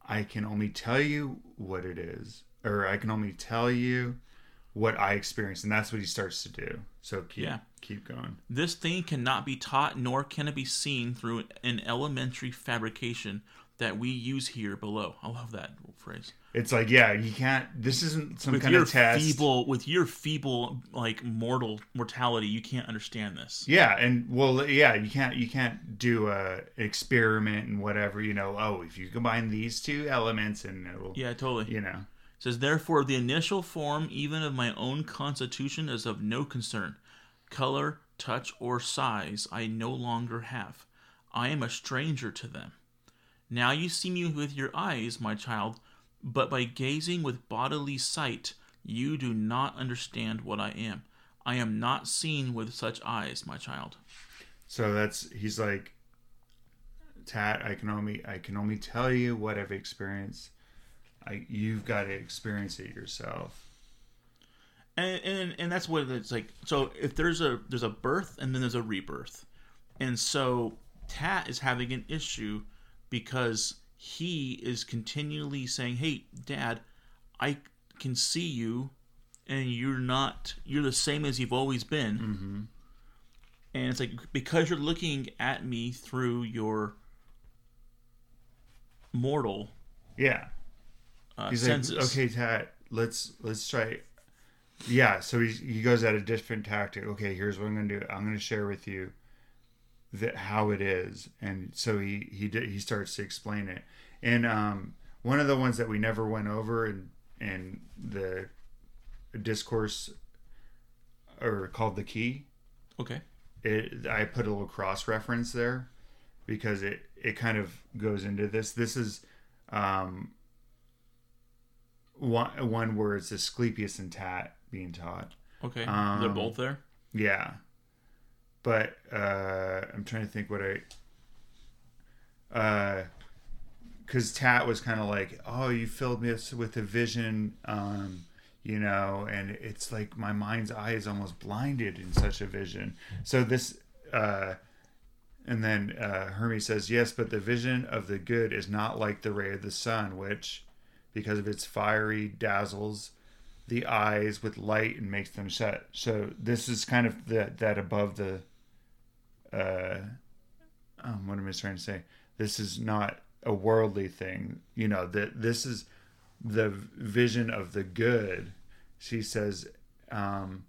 I can only tell you what it is. Or I can only tell you what I experienced. And that's what he starts to do. So keep, yeah. keep going. This thing cannot be taught, nor can it be seen through an elementary fabrication that we use here below. I love that phrase. It's like, yeah, you can't, this isn't some with kind your of test. Feeble, with your feeble, like, mortal mortality, you can't understand this. Yeah, and, well, yeah, you can't you can't do a experiment and whatever, you know, oh, if you combine these two elements and it'll... Yeah, totally. You know. It says, therefore, the initial form, even of my own constitution, is of no concern. Color, touch, or size I no longer have. I am a stranger to them. Now you see me with your eyes, my child, but by gazing with bodily sight, you do not understand what I am. I am not seen with such eyes, my child. So that's, he's like, Tat, I can only, I can only tell you what I've experienced. I, you've got to experience it yourself. And, and and that's what it's like. So if there's a there's a birth and then there's a rebirth, and so Tat is having an issue because he is continually saying, "Hey, Dad, I can see you, and you're not. You're the same as you've always been." Mm-hmm. And it's like, because you're looking at me through your mortal, yeah. Uh, He's senses. Like, "Okay, Tat, let's let's try." Yeah, so he he goes at a different tactic. Okay, here's what I'm going to do. I'm going to share with you that how it is, and so he he did, he starts to explain it. And um, one of the ones that we never went over in in the discourse, or called the key. Okay. It, I put a little cross reference there because it it kind of goes into this. This is. Um, One, one where it's Asclepius and Tat being taught. Okay, um, they're both there? Yeah. But uh, I'm trying to think what I... Because uh, Tat was kind of like, oh, you filled me with a vision, um, you know, and it's like my mind's eye is almost blinded in such a vision. So this... Uh, and then uh, Hermes says, yes, but the vision of the good is not like the ray of the sun, which... because of its fiery dazzles the eyes with light and makes them shut. So this is kind of the, that above the, uh, um, what am I trying to say? This is not a worldly thing. You know, that this is the vision of the good. She says, um,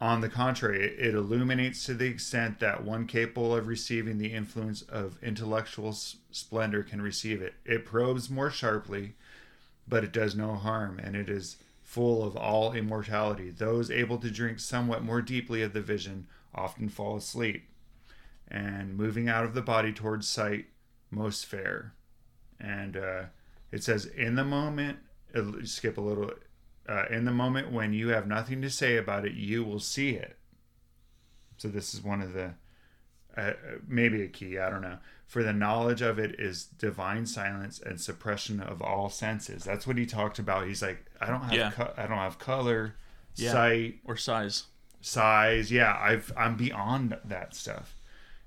on the contrary, it illuminates to the extent that one capable of receiving the influence of intellectual s- splendor can receive it. It probes more sharply, but it does no harm, and it is full of all immortality. Those able to drink somewhat more deeply of the vision often fall asleep, and moving out of the body towards sight, most fair. And uh, it says, in the moment, skip a little Uh, in the moment when you have nothing to say about it, you will see it. So this is one of the, uh, maybe a key, I don't know. For the knowledge of it is divine silence and suppression of all senses. That's what he talked about. He's like, I don't have, yeah. co- I don't have color, yeah. sight, or size, size. Yeah, I've, I'm beyond that stuff.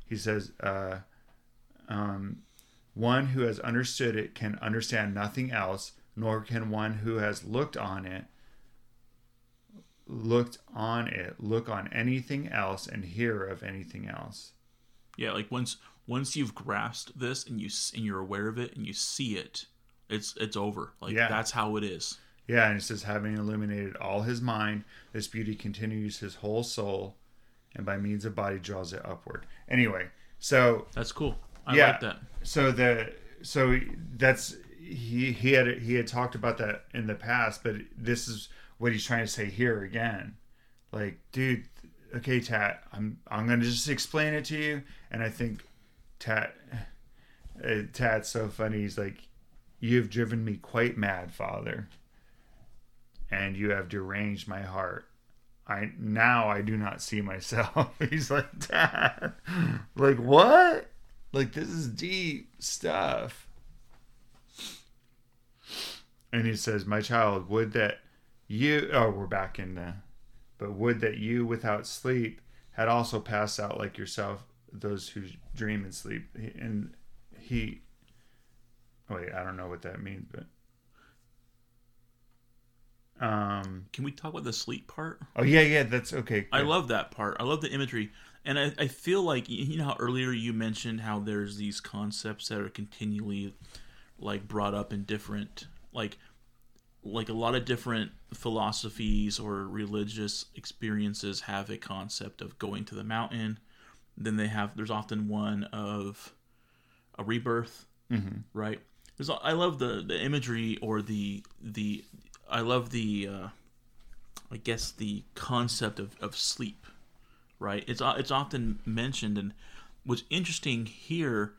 He says, uh, um, one who has understood it can understand nothing else. Nor can one who has looked on it, looked on it, look on anything else and hear of anything else. Yeah, like once once you've grasped this and you and you're aware of it and you see it, it's it's over. Like yeah. That's how it is. Yeah, and it says, having illuminated all his mind, this beauty continues his whole soul, and by means of body draws it upward. Anyway, so that's cool. I yeah, like that. So the so that's. He he had he had talked about that in the past, but this is what he's trying to say here again. Like, dude, okay, Tat, I'm I'm gonna just explain it to you. And I think Tat, uh, Tat's so funny. He's like, you've driven me quite mad, Father, and you have deranged my heart. I now I do not see myself. He's like, Tat, like what? Like this is deep stuff. And he says, my child, would that you... Oh, we're back in the... But would that you, without sleep, had also passed out like yourself, those who dream and sleep. And he... Wait, I don't know what that means, but... Um, Can we talk about the sleep part? Oh, yeah, yeah, that's okay. Great. I love that part. I love the imagery. And I, I feel like, you know how earlier you mentioned how there's these concepts that are continually, like, brought up in different, like, like a lot of different philosophies or religious experiences have a concept of going to the mountain. Then they have, there's often one of a rebirth, mm-hmm. right? There's, I love the, the imagery or the, the, I love the, uh, I guess the concept of, of sleep, right? It's it's often mentioned, and what's interesting here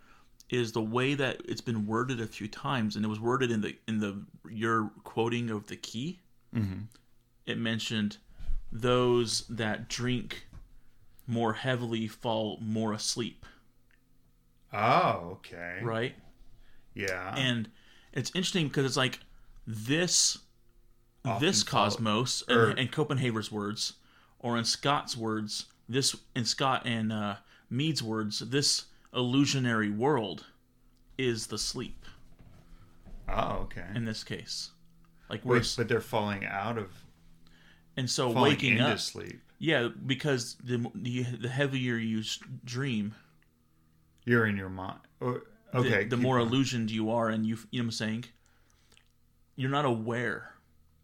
is the way that it's been worded a few times, and it was worded in the in the your quoting of the key. Mm-hmm. It mentioned those that drink more heavily fall more asleep. Oh, okay. Right? Yeah. And it's interesting because it's like this. Often this cosmos, or, in, in Copenhaver's words, or in Scott's words, this in Scott and uh, Mead's words, this illusionary world is the sleep. Oh, okay. In this case, like we're Wait, but they're falling out of, and so waking up. Sleep. Yeah, because the, the the heavier you dream, you're in your mind. Oh, okay, the, the more on. illusioned you are, and you you know what I'm saying. You're not aware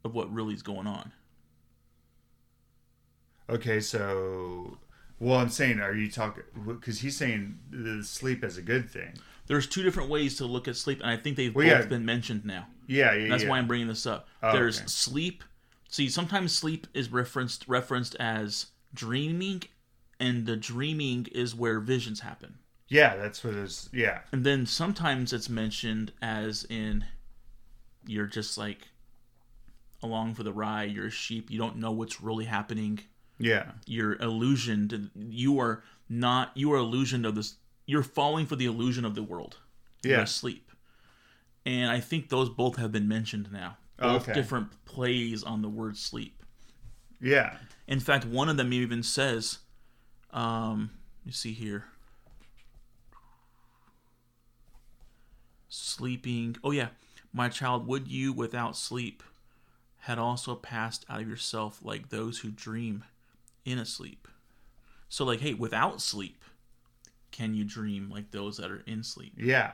of what really is going on. Okay, so... Well, I'm saying, are you talking... Because he's saying the sleep is a good thing. There's two different ways to look at sleep, and I think they've well, both yeah. been mentioned now. Yeah, yeah, That's yeah. why I'm bringing this up. Oh, There's okay. sleep. See, sometimes sleep is referenced referenced as dreaming, and the dreaming is where visions happen. Yeah, that's what it is. Yeah. And then sometimes it's mentioned as in... You're just like... along for the ride, you're a sheep, you don't know what's really happening. Yeah. You're illusioned. You are not, you are illusioned of this, you're falling for the illusion of the world. Yeah. You're asleep. And I think those both have been mentioned now. Both okay. different plays on the word sleep. Yeah. In fact, one of them even says, um, you see here, sleeping, oh yeah, my child, would you without sleep had also passed out of yourself like those who dream in a sleep. So like, hey, without sleep, can you dream like those that are in sleep? Yeah.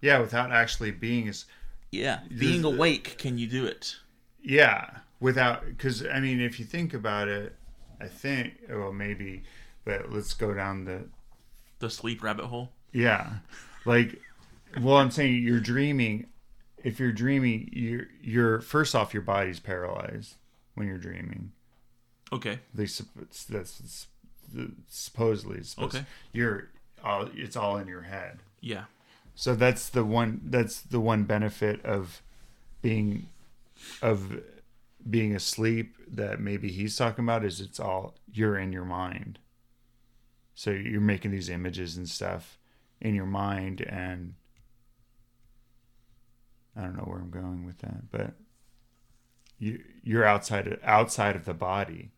Yeah, without actually being... As, yeah, being the, awake, can you do it? Yeah, without... Because, I mean, if you think about it, I think... Well, maybe, but let's go down the... The sleep rabbit hole? Yeah. Like, well, I'm saying you're dreaming... If you're dreaming, you're, you're first off, your body's paralyzed when you're dreaming. Okay. At least that's, that's supposedly supposed. Okay. You're, all, it's all in your head. Yeah. So that's the one. That's the one benefit of being, of being asleep that maybe he's talking about is it's all you're in your mind. So you're making these images and stuff in your mind and. I don't know where I'm going with that, but you, you're outside of, outside of the body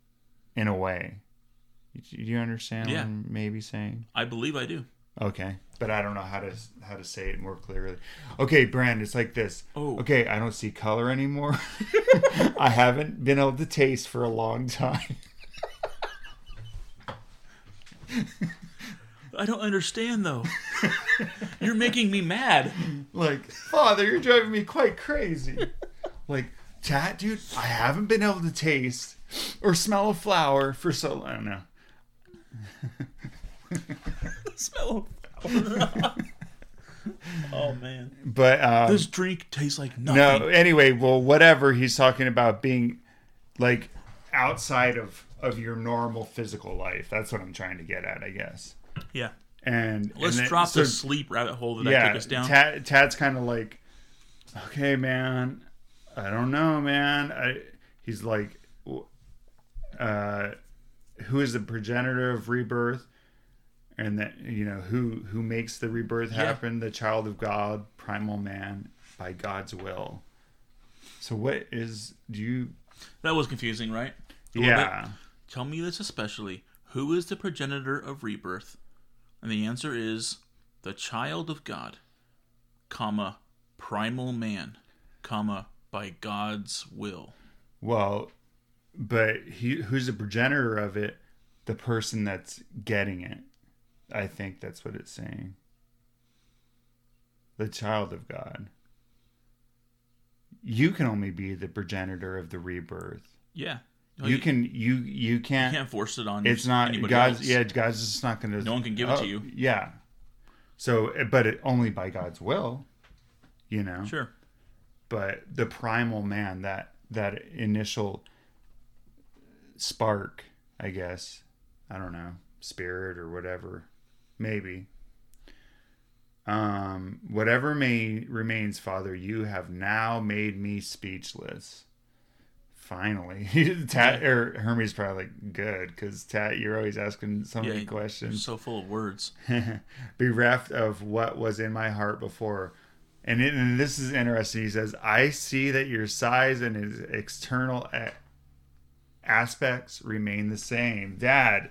in a way. Do you understand yeah. what I'm maybe saying? I believe I do. Okay. But I don't know how to how to say it more clearly. Okay, Brand, it's like this. Oh. Okay, I don't see color anymore. I haven't been able to taste for a long time. I don't understand, though. You're making me mad. Like, Father, you're driving me quite crazy. Like, Tat, dude, I haven't been able to taste or smell a flower for so long. I don't know. Smell a flower. Oh, man. But um, this drink tastes like nothing. No, anyway, well, whatever he's talking about being, like, outside of, of your normal physical life. That's what I'm trying to get at, I guess. Yeah, and let's and then, drop so, the sleep rabbit hole that yeah, I took us down. Tad, Tad's kind of like, okay, man, I don't know, man. I, he's like, uh, who is the progenitor of rebirth, and that you know who who makes the rebirth happen? Yeah. The child of God, primal man, by God's will. So what is do you? That was confusing, right? A yeah. Tell me this especially. Who is the progenitor of rebirth? And the answer is the child of God, comma, primal man, comma, by God's will. Well, but he, who's the progenitor of it? The person that's getting it. I think that's what it's saying. The child of God. You can only be the progenitor of the rebirth. Yeah. Like, you can you you can't you can't force it on it's not God's else. Yeah, God's just not gonna no one can give oh, it to you. Yeah. So but it only by God's will, you know. Sure. But the primal man, that that initial spark, I guess. I don't know, spirit or whatever. Maybe. Um, whatever may remains, Father, you have now made me speechless. Finally. Tat, yeah. or Hermes probably like, good, because Tat, you're always asking so many yeah, questions. You're so full of words. Bereft of what was in my heart before. And, it, and this is interesting. He says, I see that your size and its external a- aspects remain the same. Dad,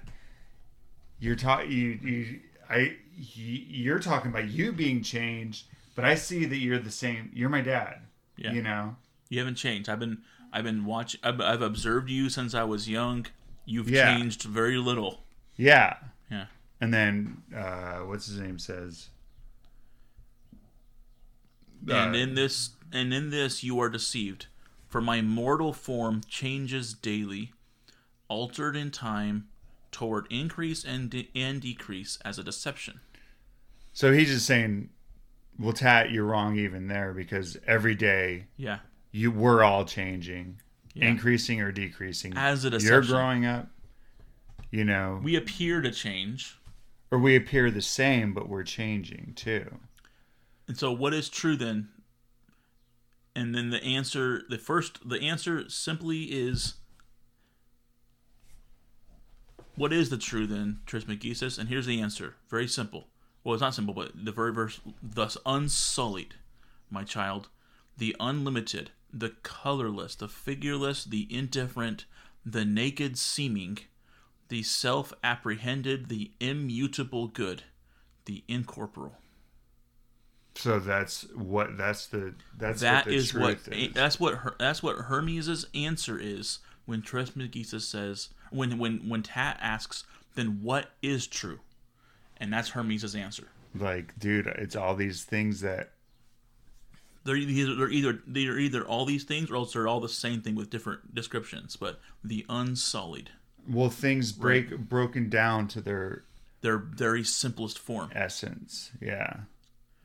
you're ta- you, you, I, he, you're talking about you being changed, but I see that you're the same. You're my dad. Yeah. You know? You haven't changed. I've been... I've been watching, I've, I've observed you since I was young. You've yeah. changed very little. Yeah. Yeah. And then, uh, what's his name says? And uh, in this, and in this you are deceived. For my mortal form changes daily, altered in time, toward increase and, de- and decrease as a deception. So he's just saying, well, Tat, you're wrong even there, because every day. Yeah. You were all changing, yeah. increasing or decreasing. As a deception. You're growing up, you know. We appear to change. Or we appear the same, but we're changing too. And so what is true then? And then the answer, the first, the answer simply is, what is the true then, Trismegistus? And here's the answer. Very simple. Well, it's not simple, but the very verse, thus unsullied, my child, the unlimited, the colorless, the figureless, the indifferent, the naked seeming, the self-apprehended, the immutable good, the incorporeal. So that's what that's the that's that what the is truth what is. that's what Her, that's what Hermes's answer is when Trismegistus says when when when Tat asks, then what is true? And that's Hermes's answer. Like, dude, it's all these things that. They're either, they're either they're either all these things, or else they're all the same thing with different descriptions. But the unsullied, well, things break right. broken down to their their very simplest form, essence. Yeah,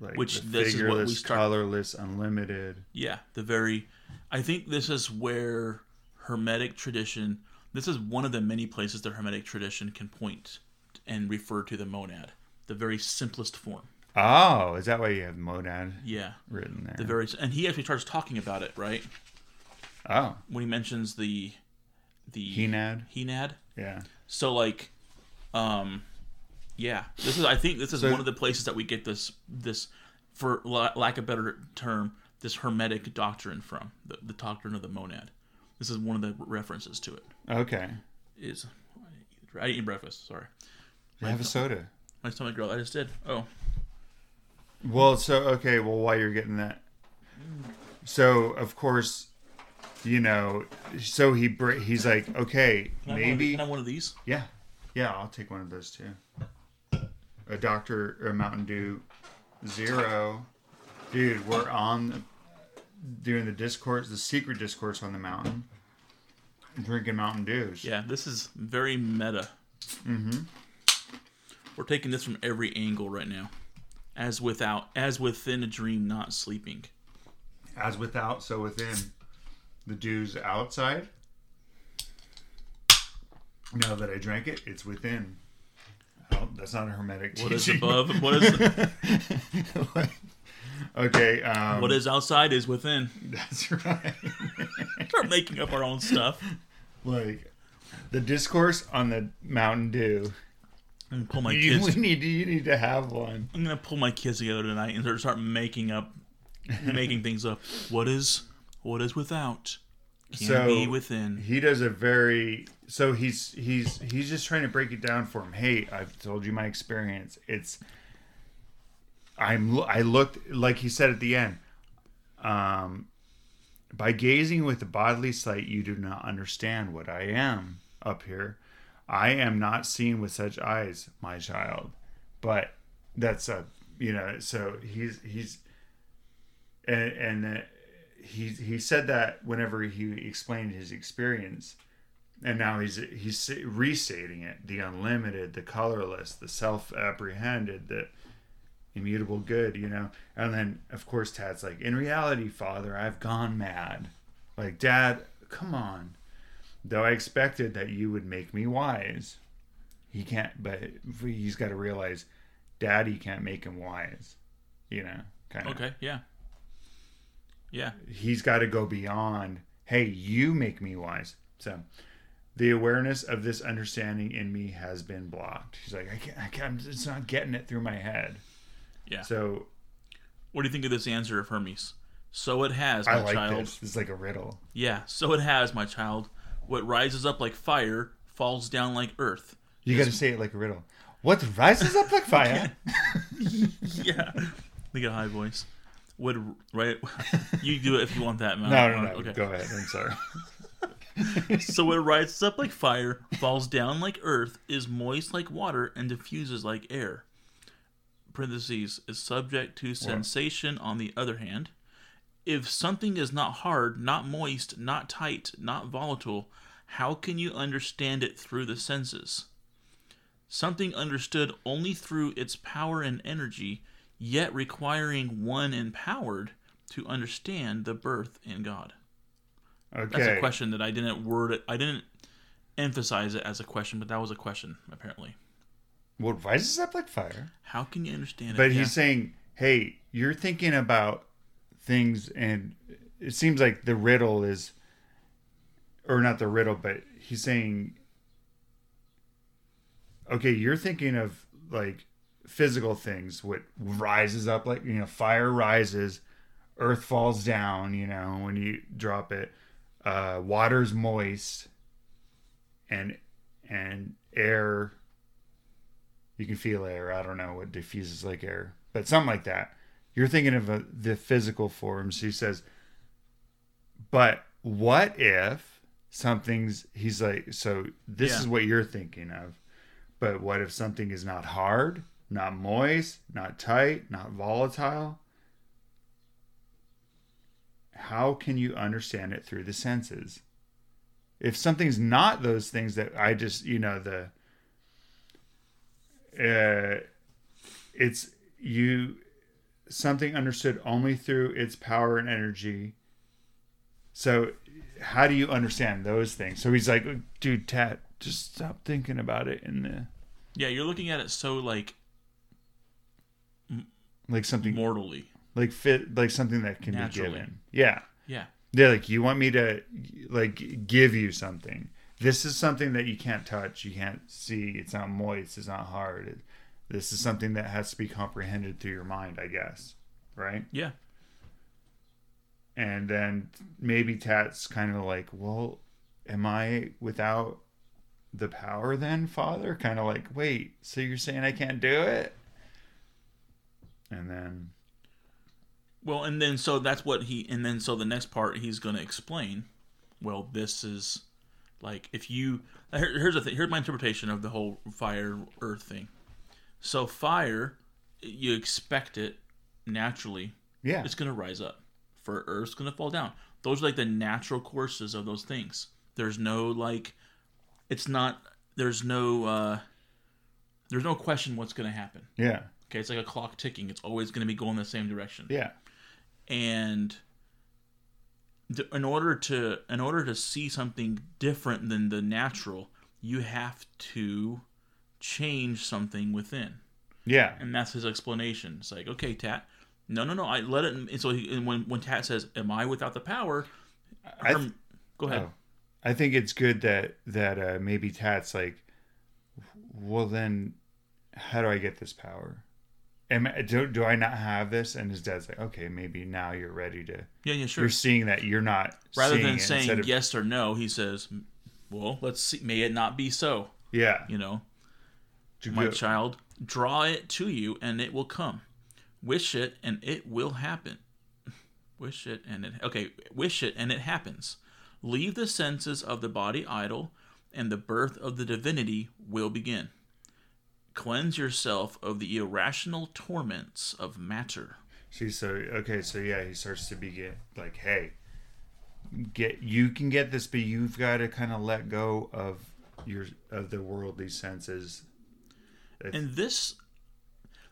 like which the this figureless, is what we start, colorless, unlimited. Yeah, the very. I think this is where Hermetic tradition. This is one of the many places the Hermetic tradition can point and refer to the monad, the very simplest form. Oh, is that why you have monad? Yeah, written there. The very, and he actually starts talking about it, right? Oh, when he mentions the the henad, henad. Yeah. So like, um, yeah. This is, I think, this is so, one of the places that we get this this, for lack of a better term, this Hermetic doctrine from the, the doctrine of the monad. This is one of the references to it. Okay. Is I didn't eat breakfast? Sorry. I have a soda. My stomach growled. I just did. Oh. Well, so, okay, well, while you're getting that. So, of course, you know, so he he's like, okay, can maybe. I have one, one of these? Yeah. Yeah, I'll take one of those, too. A Doctor or Mountain Dew Zero. Dude, we're on, the, doing the discourse, the secret discourse on the mountain. Drinking Mountain Dews. Yeah, this is very meta. Mm-hmm. We're taking this from every angle right now. As without, as within a dream, not sleeping. As without, so within. The dew's outside. Now that I drank it, it's within. Oh, that's not a Hermetic teaching. What is above? What is? The... okay. Um, what is outside is within. That's right. We're making up our own stuff. Like the discourse on the Mountain Dew. I'm gonna pull my you, kids. We need to, you need to have one. I'm gonna pull my kids together tonight and start making up, making things up. What is, what is without, can so be within. He does a very so he's he's he's just trying to break it down for him. Hey, I've told you my experience. It's I'm I looked like he said at the end. Um, By gazing with the bodily sight, you do not understand what I am up here. I am not seen with such eyes, my child. But that's a, you know, so he's, he's, and, and he, he said that whenever he explained his experience, and now he's, he's restating it, the unlimited, the colorless, the self-apprehended, the immutable good, you know. And then of course Tad's like, in reality, Father, I've gone mad. Like, Dad, come on. Though I expected that you would make me wise. He can't, but he's got to realize Daddy can't make him wise, you know, kind of. Okay. Yeah. Yeah. He's got to go beyond, hey, you make me wise. So the awareness of this understanding in me has been blocked. He's like, I can't, I can't, it's not getting it through my head. Yeah. So, what do you think of this answer of Hermes? So it has, my I like child. This. This is like a riddle. Yeah. So it has, my child. What rises up like fire falls down like earth. You this... got to say it like a riddle. What rises up like fire? Yeah. They got a high voice. What right? You do it if you want that, man. No, no, no. Okay. Go ahead. I'm sorry. So what rises up like fire falls down like earth is moist like water and diffuses like air. Parentheses is subject to sensation. What? On the other hand, if something is not hard, not moist, not tight, not volatile, how can you understand it through the senses? Something understood only through its power and energy, yet requiring one empowered to understand the birth in God. Okay. That's a question that I didn't word it. I didn't emphasize it as a question, but that was a question, apparently. Well, why does it up like fire? How can you understand it? But yeah. He's saying, hey, you're thinking about things, and it seems like the riddle is, or not the riddle, but he's saying, okay, you're thinking of like physical things, what rises up, like, you know, fire rises, earth falls down, you know, when you drop it, uh, water's moist, and and air. You can feel air. I don't know what diffuses like air, but something like that. You're thinking of a, the physical forms. He says, but what if something's, he's like, so this yeah. is what you're thinking of, but what if something is not hard, not moist, not tight, not volatile? How can you understand it through the senses? If something's not those things that I just, you know, the, Uh, it's you something understood only through its power and energy. So how do you understand those things? So he's like, dude, Tat, just stop thinking about it in the. Yeah, you're looking at it so like, like something mortally, like fit, like something that can naturally be given. Yeah, yeah. They're like, you want me to like give you something. This is something that you can't touch, you can't see, it's not moist, it's not hard. It, this is something that has to be comprehended through your mind, I guess. Right? Yeah. And then maybe Tat's kind of like, well, am I without the power then, Father? Kind of like, wait, so you're saying I can't do it? And then... Well, and then so that's what he... And then so the next part he's going to explain, well, this is... Like, if you... Here, here's the thing. Here's my interpretation of the whole fire, earth thing. So fire, you expect it naturally. Yeah. It's going to rise up. For earth's going to fall down. Those are, like, the natural courses of those things. There's no, like... It's not... There's no... Uh, there's no question what's going to happen. Yeah. Okay, it's like a clock ticking. It's always going to be going the same direction. Yeah. And... In order to in order to see something different than the natural, you have to change something within. Yeah, and that's his explanation. It's like, okay, Tat, no, no, no, I let it. And so he, and when when Tat says, "Am I without the power?" Her, th- go ahead. Oh, I think it's good that that uh, maybe Tat's like, well, then, how do I get this power? Am, do, do I not have this? And his dad's like, okay, maybe now you're ready to... Yeah, yeah, sure. You're seeing that you're not Rather seeing than it, saying of, yes or no, he says, well, let's see. May it not be so. Yeah. You know, you my go. child, draw it to you and it will come. Wish it and it will happen. Wish it and it... Okay, wish it and it happens. Leave the senses of the body idle, and the birth of the divinity will begin. Cleanse yourself of the irrational torments of matter. See, so... Okay, so yeah, he starts to begin, like, hey, get you can get this, but you've got to kind of let go of your of the worldly senses. It's, and this...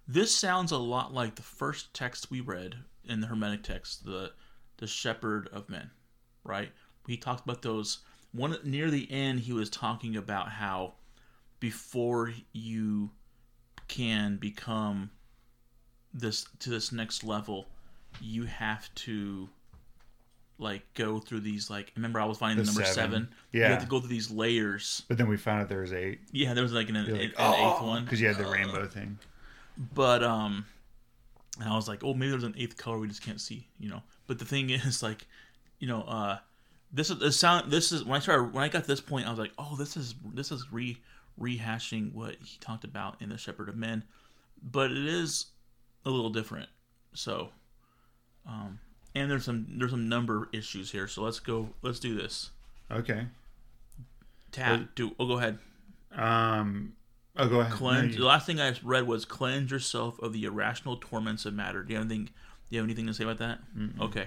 This sounds a lot like the first text we read in the Hermetic text, the the Shepherd of Men, right? He talked about those. One near the end, he was talking about how before you can become this to this next level, you have to like go through these. Like, remember, I was finding the, the number seven. seven. Yeah, you have to go through these layers. But then we found out there was eight. Yeah, there was like an, an, like, an oh, eighth one because you had the uh, rainbow thing. But um, and I was like, oh, maybe there's an eighth color we just can't see, you know. But the thing is, like, you know, uh, this is the sound. This is when I started. When I got to this point, I was like, oh, this is this is re rehashing what he talked about in the Shepherd of Men, but it is a little different. So, um, and there's some there's some number issues here. So let's go. Let's do this. Okay. Tat. Well, do. Oh, go ahead. Um. Oh, go ahead. Cleanse, no, you... The last thing I read was cleanse yourself of the irrational torments of matter. Do you have anything? Do you have anything to say about that? Mm-mm. Okay.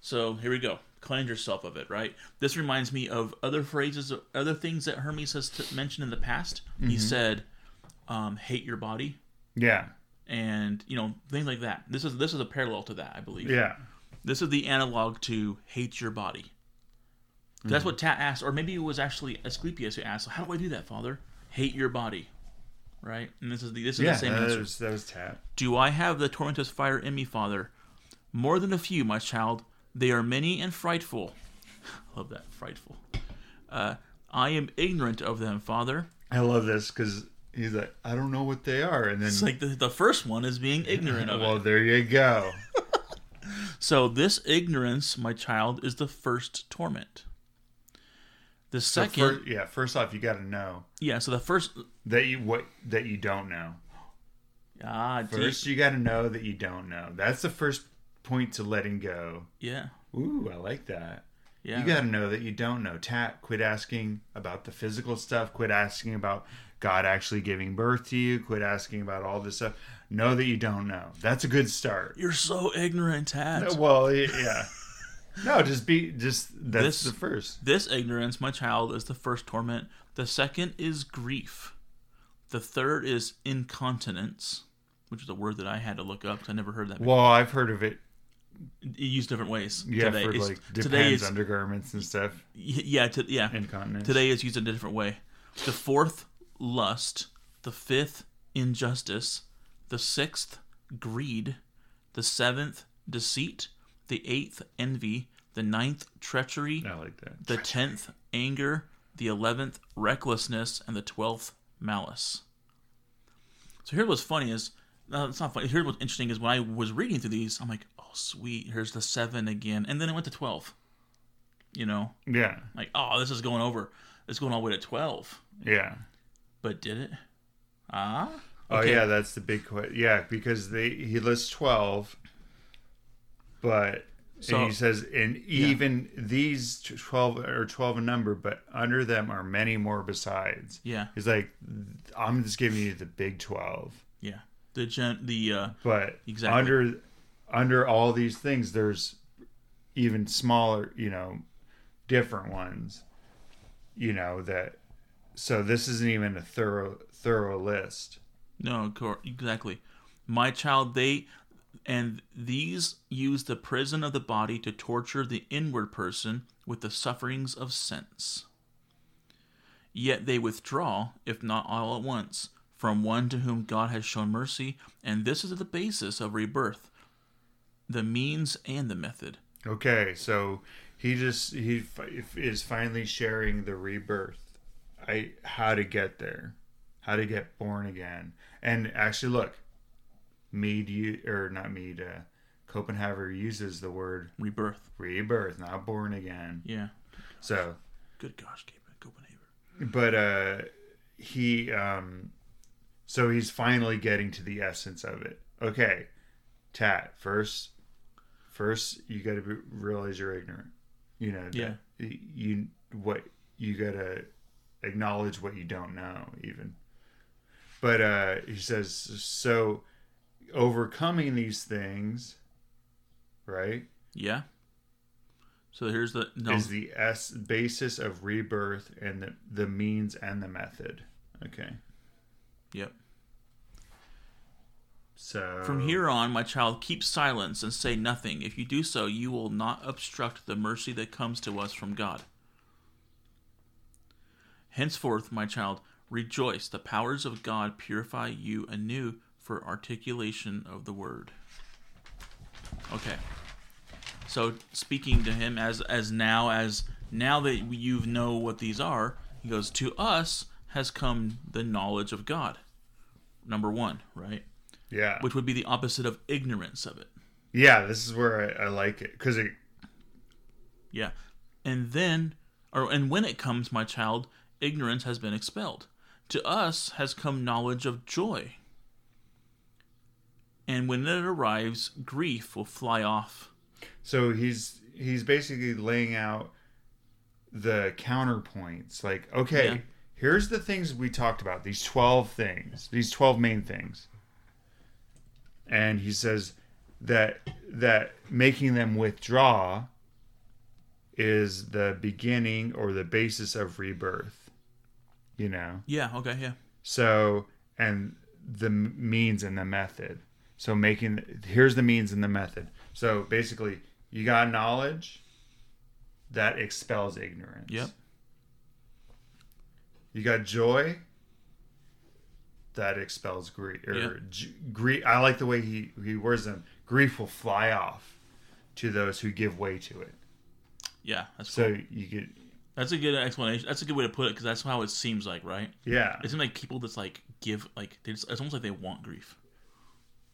So here we go. Cleanse yourself of it. Right. This reminds me of other phrases, other things that Hermes has t- mentioned in the past. Mm-hmm. He said, um, "Hate your body." Yeah. And you know things like that. This is this is a parallel to that, I believe. Yeah. This is the analog to hate your body. Mm-hmm. That's what Tat asked, or maybe it was actually Asclepius who asked, "How do I do that, Father?" Hate your body, right? And this is the this is yeah, the same that answer. Was, that was Tat. Do I have the tormentous fire in me, Father? More than a few, my child. They are many and frightful. I love that, frightful. Uh, I am ignorant of them, Father. I love this because he's like, I don't know what they are, and then it's like the, the first one is being ignorant of well, it. Well, there you go. So this ignorance, my child, is the first torment. The second, so first, yeah. First off, you got to know. Yeah. So the first that you what that you don't know. Ah, first you, you got to know that you don't know. That's the first point to letting go. Yeah. Ooh, I like that. Yeah. You got to know that you don't know. Tat, quit asking about the physical stuff. Quit asking about God actually giving birth to you. Quit asking about all this stuff. Know that you don't know. That's a good start. You're so ignorant, Tat. No, well, yeah. No, just be just that's this, the first. This ignorance, my child, is the first torment. The second is grief. The third is incontinence, which is a word that I had to look up because I never heard that before. Well, I've heard of it. It used different ways. Yeah, today. For it's, like Depends undergarments and stuff. Yeah, to, yeah. Incontinence. Today is used in a different way. The fourth, lust. The fifth, injustice. The sixth, greed. The seventh, deceit. The eighth, envy. The ninth, treachery. I like that. The tenth, anger. The eleventh, recklessness. And the twelfth, malice. So here's what's funny is... No, it's not funny. Here's what's interesting is when I was reading through these, I'm like, oh, sweet. Here's the seven again. And then it went to twelve. You know? Yeah. Like, oh, this is going over. It's going all the way to twelve. Yeah. But did it? Ah? Okay. Oh, yeah. That's the big question. Yeah, because they he lists twelve... But so, and he says, and even yeah. these twelve are twelve in number, but under them are many more besides. Yeah, he's like, I'm just giving you the big twelve. Yeah, the gen, the uh, but exactly. under under all these things, there's even smaller, you know, different ones, you know that. So this isn't even a thorough thorough list. No, exactly, my child. They. And these use the prison of the body to torture the inward person with the sufferings of sense. Yet they withdraw, if not all at once, from one to whom God has shown mercy, and this is the basis of rebirth, the means and the method. Okay, so he just he is finally sharing the rebirth, I how to get there, how to get born again. And actually, look. Mead, you, or not Mead, uh, Copenhaver uses the word... Rebirth. Rebirth, not born again. Yeah. So... Good gosh, Copenhaver. But uh, he... Um, so he's finally getting to the essence of it. Okay. Tat, first... First, you got to realize you're ignorant. You know, yeah. You what you got to acknowledge what you don't know, even. But uh, he says, so overcoming these things, right? Yeah. So here's the no. is the S basis of rebirth and the the means and the method. Okay. Yep. So from here on, my child, keep silence and say nothing. If you do so, you will not obstruct the mercy that comes to us from God. Henceforth, my child, rejoice. The powers of God purify you anew for articulation of the word. Okay. So speaking to him as as now as now that you know what these are, he goes, to us has come the knowledge of God. Number one, right? Yeah. Which would be the opposite of ignorance of it. Yeah, this is where I, I like it. Cause it... Yeah. And then, or and when it comes, my child, ignorance has been expelled. To us has come knowledge of joy. And when it arrives, grief will fly off. So he's he's basically laying out the counterpoints. Like, okay, yeah. Here's the things we talked about. These twelve things. These twelve main things. And he says that that making them withdraw is the beginning or the basis of rebirth, you know? Yeah, okay, yeah. So, and the means and the method. So making, here's the means and the method. So basically, you got knowledge that expels ignorance. Yep. You got joy that expels grief. Or yep. g- grief. I like the way he, he words them. Grief will fly off to those who give way to it. Yeah, that's so cool. You get. That's a good explanation. That's a good way to put it, because that's how it seems like, right? Yeah, it seems like people that's like give like they just, it's almost like they want grief.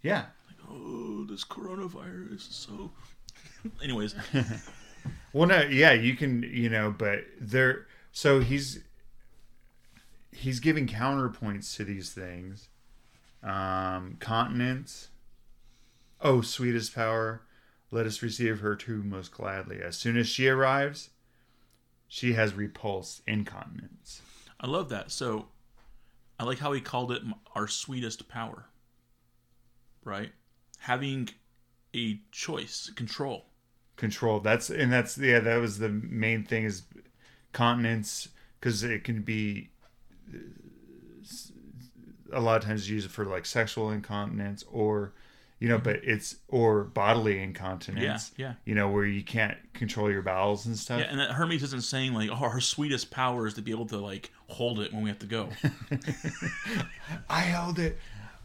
Yeah. Like, oh, this coronavirus is so. Anyways. Well, no, yeah, you can, you know, but there. So he's. He's giving counterpoints to these things. Um, continence. Oh, sweetest power, let us receive her too most gladly. As soon as she arrives, she has repulsed incontinence. I love that. So, I like how he called it our sweetest power. Right? Having a choice, control. Control. That's and that's yeah. That was the main thing is continence, because it can be. A lot of times you use it for like sexual incontinence or, you know, mm-hmm. but it's, or bodily incontinence, yeah, yeah. You know, where you can't control your bowels and stuff. Yeah, and that Hermes isn't saying like, oh, our sweetest power is to be able to like hold it when we have to go. I held it.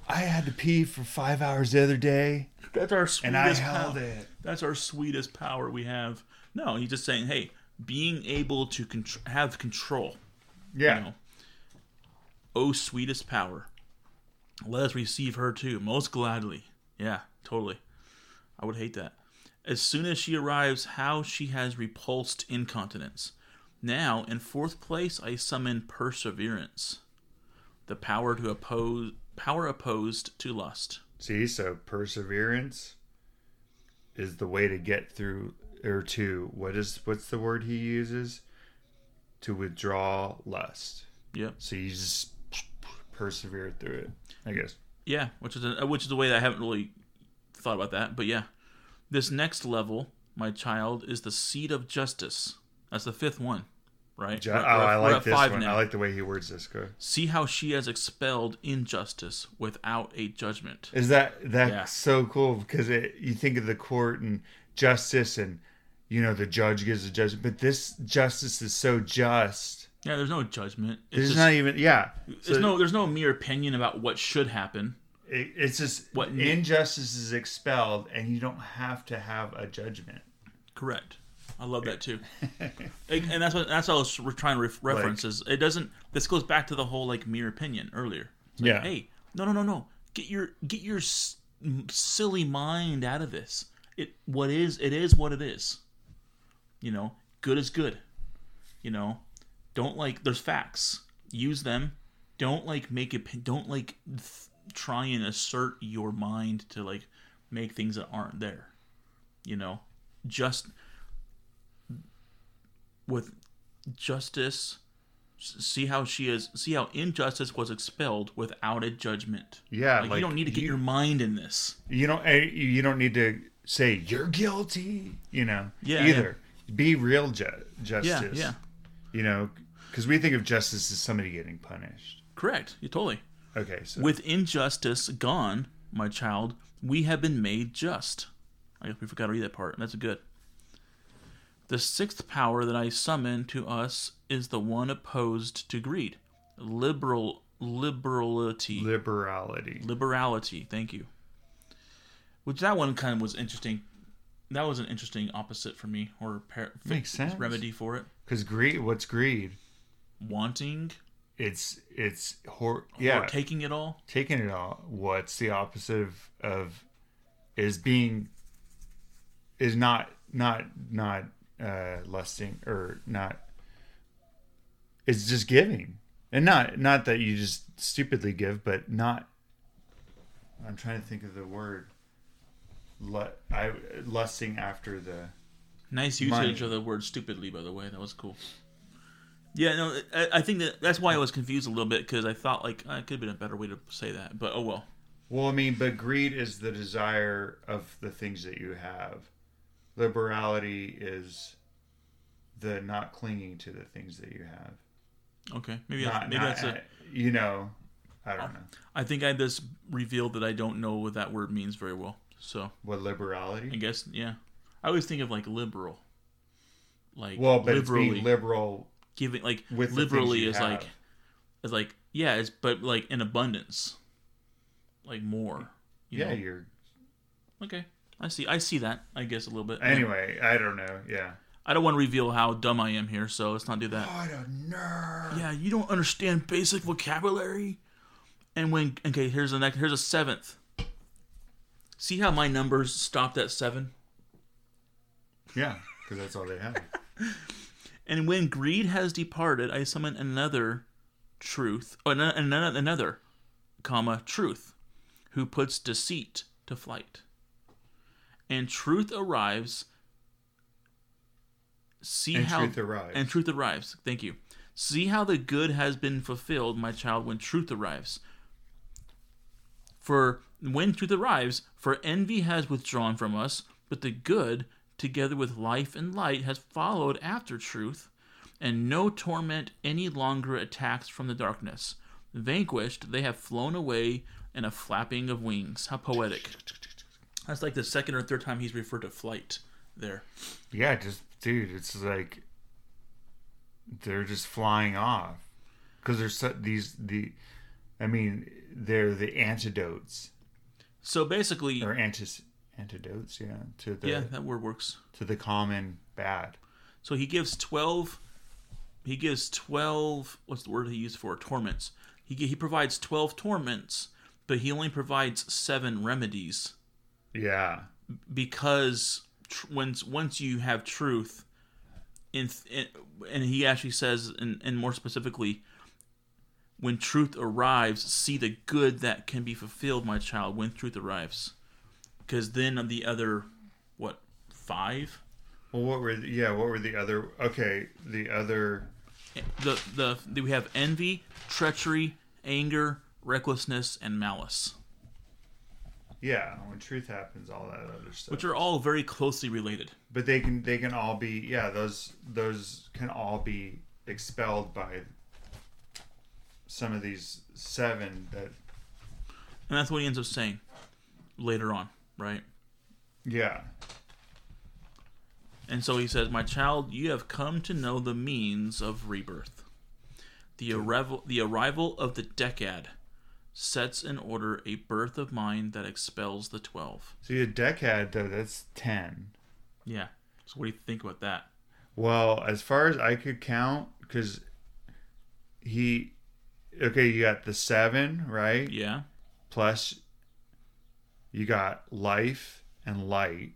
I had to pee for five hours the other day. That's our sweetest and I power. Held it. That's our sweetest power we have. No, he's just saying, hey, being able to con- have control. Yeah. You know, oh, sweetest power, let us receive her too, most gladly. Yeah, totally. I would hate that. As soon as she arrives, how she has repulsed incontinence. Now, in fourth place, I summon perseverance, the power to oppose, power opposed to lust. See, so perseverance is the way to get through, or to, what is, what's the word he uses? To withdraw lust. Yep. So you just persevere through it, I guess. Yeah, which is a, which is the way that I haven't really thought about that, but yeah. This next level, my child, is the seat of justice. That's the fifth one, right? Ju- we're, oh, we're, I like this one. Now. I like the way he words this. Go. See how she has expelled injustice without a judgment. Is that that's yeah. so cool? Because it, you think of the court and justice, and you know the judge gives a judgment, but this justice is so just. Yeah, there's no judgment. It's there's just, not even, yeah. There's so, no There's no mere opinion about what should happen. It, it's just what injustice is expelled, and you don't have to have a judgment. Correct. I love that, too. it, and that's what that's what I was trying to re- reference. Like, is it doesn't, this goes back to the whole, like, mere opinion earlier. It's like, yeah. Hey, no, no, no, no. Get your get your s- silly mind out of this. It what is It is what it is. You know, good is good. You know? Don't like there's facts. Use them. Don't like make it. Don't like th- try and assert your mind to like make things that aren't there. you know, just with justice. See how she is. See how injustice was expelled without a judgment. Yeah, like, like you don't need to get you, your mind in this. You don't. You don't need to say you're guilty. You know. Yeah. Either yeah. Be real ju- justice. Yeah. Yeah. You know, because we think of justice as somebody getting punished. Correct. You totally. Okay. So with injustice gone, my child, we have been made just. I guess we forgot to read that part. That's good. The sixth power that I summon to us is the one opposed to greed. Liberal, liberality. Liberality. Liberality, thank you. Which that one kind of was interesting. That was an interesting opposite for me, or par- makes sense. Remedy for it. Because greed, what's greed? Wanting. It's, it's, hor- yeah. Or taking it all. Taking it all. What's the opposite of, of is being, is not, not, not, uh lusting or not, it's just giving, and not not that you just stupidly give, but not, I'm trying to think of the word, L- I lusting after the nice usage money. Of the word stupidly, by the way, that was cool. Yeah, no, I, I think that that's why I was confused a little bit, because I thought like oh, it could have been a better way to say that, but oh well. Well, I mean, but greed is the desire of the things that you have. Liberality is the not clinging to the things that you have. Okay, maybe not, maybe not, that's a you know, I don't know. I think I just revealed that I don't know what that word means very well. So what, liberality? I guess yeah. I always think of like liberal, like well, but liberally, it's being liberal, giving like with liberally is have. like is like yeah, it's but like in abundance, like more. You yeah, know? You're okay. I see. I see that. I guess a little bit. Anyway, I don't know. Yeah. I don't want to reveal how dumb I am here, so let's not do that. What a nerd. Yeah, you don't understand basic vocabulary. And when okay, here's the next. Here's a seventh. See how my numbers stopped at seven? Yeah, because that's all they have. And when greed has departed, I summon another truth, or another, another, comma truth, who puts deceit to flight. And truth arrives. See and how truth arrives. And truth arrives. Thank you. See how the good has been fulfilled, my child, when truth arrives. For when truth arrives, for envy has withdrawn from us, but the good, together with life and light, has followed after truth, and no torment any longer attacks from the darkness. Vanquished, they have flown away in a flapping of wings. How poetic. That's like the second or third time he's referred to flight there. Yeah, just, dude, it's like they're just flying off. Because there's so, these, the, I mean, they're the antidotes. So basically. Or antis, antidotes, yeah. To the, yeah, that word works. To the common bad. So he gives twelve, he gives twelve, what's the word he used for? Torments. He he provides twelve torments, but he only provides seven remedies. Yeah, because tr- once once you have truth, in, in and he actually says, and, and more specifically, when truth arrives, see the good that can be fulfilled, my child. When truth arrives, because then on the other, what, five? Well, what were the, yeah? What were the other? Okay, the other. The, the the we have envy, treachery, anger, recklessness, and malice. Yeah, when truth happens, all that other stuff, which are all very closely related. But they can they can all be yeah those those can all be expelled by some of these seven that. And that's what he ends up saying later on, right? Yeah. And so he says, "My child, you have come to know the means of rebirth. The arrival the arrival of the decad." Sets in order a birth of mind that expels the twelve. See, a decad, though, that's ten. Yeah. So what do you think about that? Well, as far as I could count, because he... Okay, you got the seven, right? Yeah. Plus, you got life and light.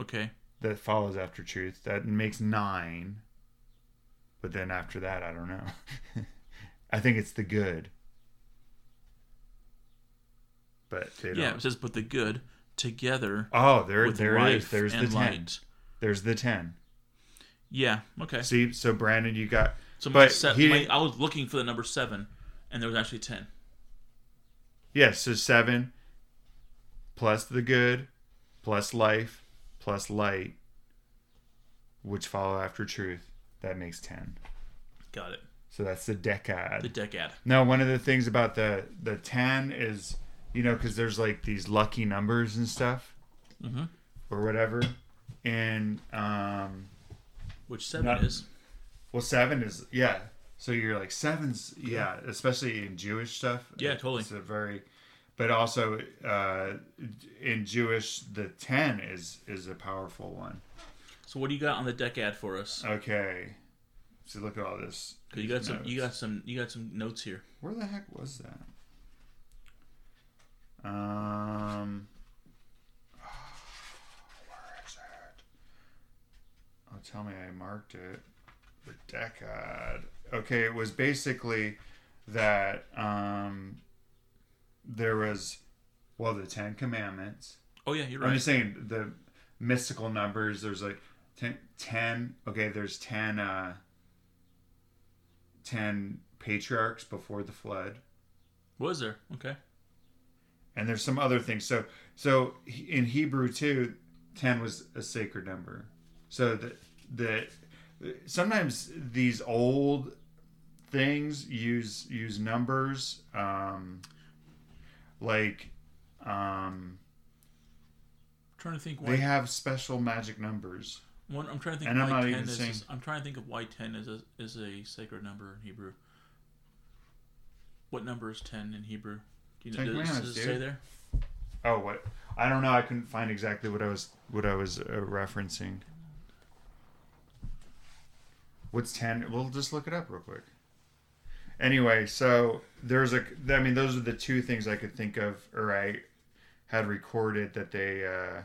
Okay. That follows after truth. That makes nine. But then after that, I don't know. I think it's the good. But they don't. Yeah, it says, but the good, together. Oh, there, there it is. There's the ten. There's the ten. Yeah. Okay. See, so Brandon, you got. So my, but se- my, I was looking for the number seven, and there was actually ten. Yes. Yeah, so seven plus the good, plus life, plus light, which follow after truth. That makes ten. Got it. So that's the decad. The decad. Now, one of the things about the the ten is, you know, because there's like these lucky numbers and stuff, mm-hmm. or whatever, and um, which seven not, is. Well, seven is yeah. So you're like sevens, yeah, yeah especially in Jewish stuff. Yeah, totally. It's a very, but also uh, in Jewish, the ten is is a powerful one. So what do you got on the decad for us? Okay. So look at all this. You got some. Notes. You got some. You got some notes here. Where the heck was that? Um. Oh, where is it? Oh, tell me I marked it. The decad. Okay, it was basically that. Um. There was, well, the Ten Commandments. Oh yeah, you're right. I'm just saying the mystical numbers. There's like ten. ten okay, there's ten. Uh, ten patriarchs before the flood. Was there? Okay. And there's some other things. So so in Hebrew too, ten was a sacred number. So the, the sometimes these old things use use numbers um, like um, I'm trying to think why they have special magic numbers. One, I'm trying to think. And I'm not even is, saying. I'm trying to think of why ten is a is a sacred number in Hebrew. What number is ten in Hebrew? Do you know, does, does it say there? Oh, what? I don't know. I couldn't find exactly what I was what I was uh, referencing. What's ten? We'll just look it up real quick. Anyway, so there's a. I mean, those are the two things I could think of, or I had recorded that they. Uh,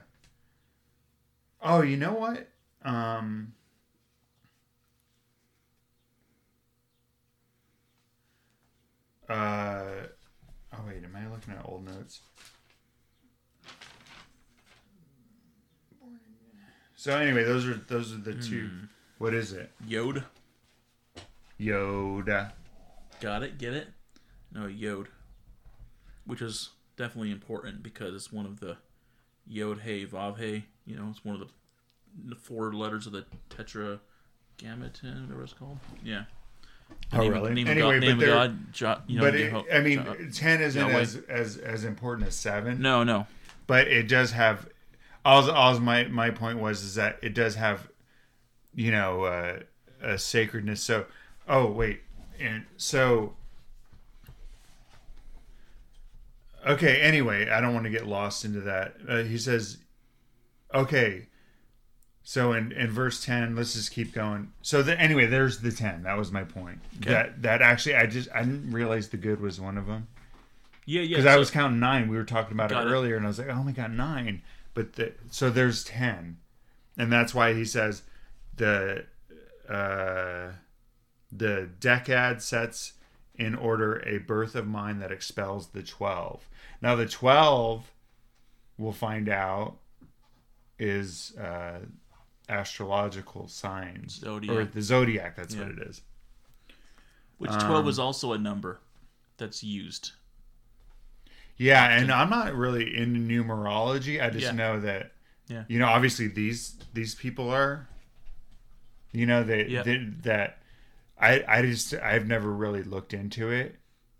oh, you know what? Um, uh, oh wait, am I looking at old notes? So anyway, those are, those are the mm. two. What is it? Yod. Yoda. Got it? Get it? No, Yod. Which is definitely important because it's one of the Yod, Hey, Vav, Hey. You know, it's one of the the four letters of the tetragrammaton, whatever it's called. Yeah. The oh, name, really? Name anyway, God, but, name of God, jo, you know, but it, ho- I mean, jo, ten isn't as, as as important as seven. No, no. But it does have. All, all my my point was is that it does have, you know, uh, a sacredness. So, oh wait, and so. Okay. Anyway, I don't want to get lost into that. Uh, he says, okay. So in, in verse ten, let's just keep going. So the, anyway, there's the ten. That was my point. Okay. That that actually, I just I didn't realize the good was one of them. Yeah, yeah. Because so I was counting nine. We were talking about it, it earlier, and I was like, oh my God, nine. But the, so there's ten, and that's why he says the uh, the decad sets in order a birth of mind that expels the twelve. Now the twelve, we'll find out, is uh astrological signs, zodiac. Or the zodiac, that's yeah. what it is. Which twelve um, is also a number that's used. Yeah, and I'm not really into numerology. I just yeah. know that, yeah. you know, obviously these these people are, you know, they, yeah. they that I I just I've never really looked into it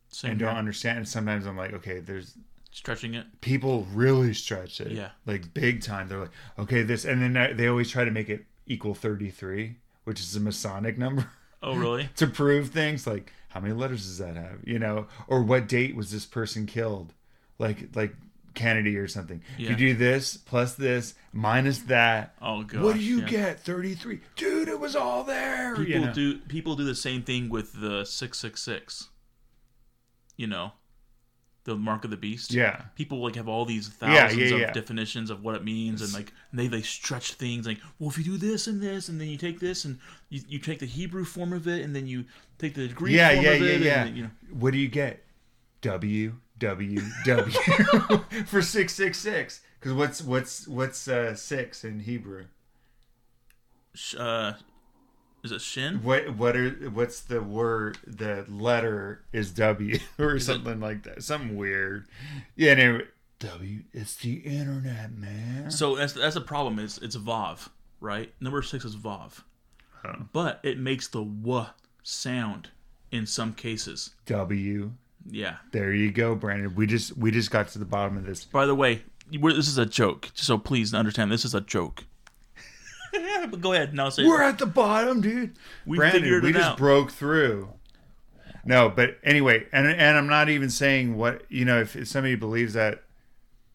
Same and here. Don't understand. And sometimes I'm like, okay, there's. Stretching it. People really stretch it. Yeah. Like big time. They're like, okay, this. And then they always try to make it equal thirty-three, which is a Masonic number. Oh, really? To prove things like how many letters does that have? You know, or what date was this person killed? Like, like Kennedy or something. Yeah. You do this plus this minus that. Oh, gosh. What do you yeah. get? thirty-three. Dude, it was all there. People you know? do people do the same thing with the six six six. You know. The mark of the beast. Yeah. People like have all these thousands yeah, yeah, yeah. of definitions of what it means, it's, and like they, they stretch things like, well, if you do this and this, and then you take this and you, you take the Hebrew form of it, and then you take the Greek yeah, form yeah, of yeah, it. Yeah, yeah, yeah. You know. What do you get? W W W for six six six. Because what's what's what's uh, six in Hebrew? Uh, is it shin? What what are what's the word? The letter is W or is something it, like that. Something weird. Yeah. Anyway, W. It's the internet, man. So that's that's the problem. Is it's vav, right? Number six is vav, huh. But it makes the w sound in some cases. W. Yeah. There you go, Brandon. We just we just got to the bottom of this. By the way. We're, this is a joke, so please understand. This is a joke. But go ahead. No, say we're it. At the bottom, dude. We Brandon, figured it we just out. Broke through. No, but anyway, and and I'm not even saying what you know. If, if somebody believes that,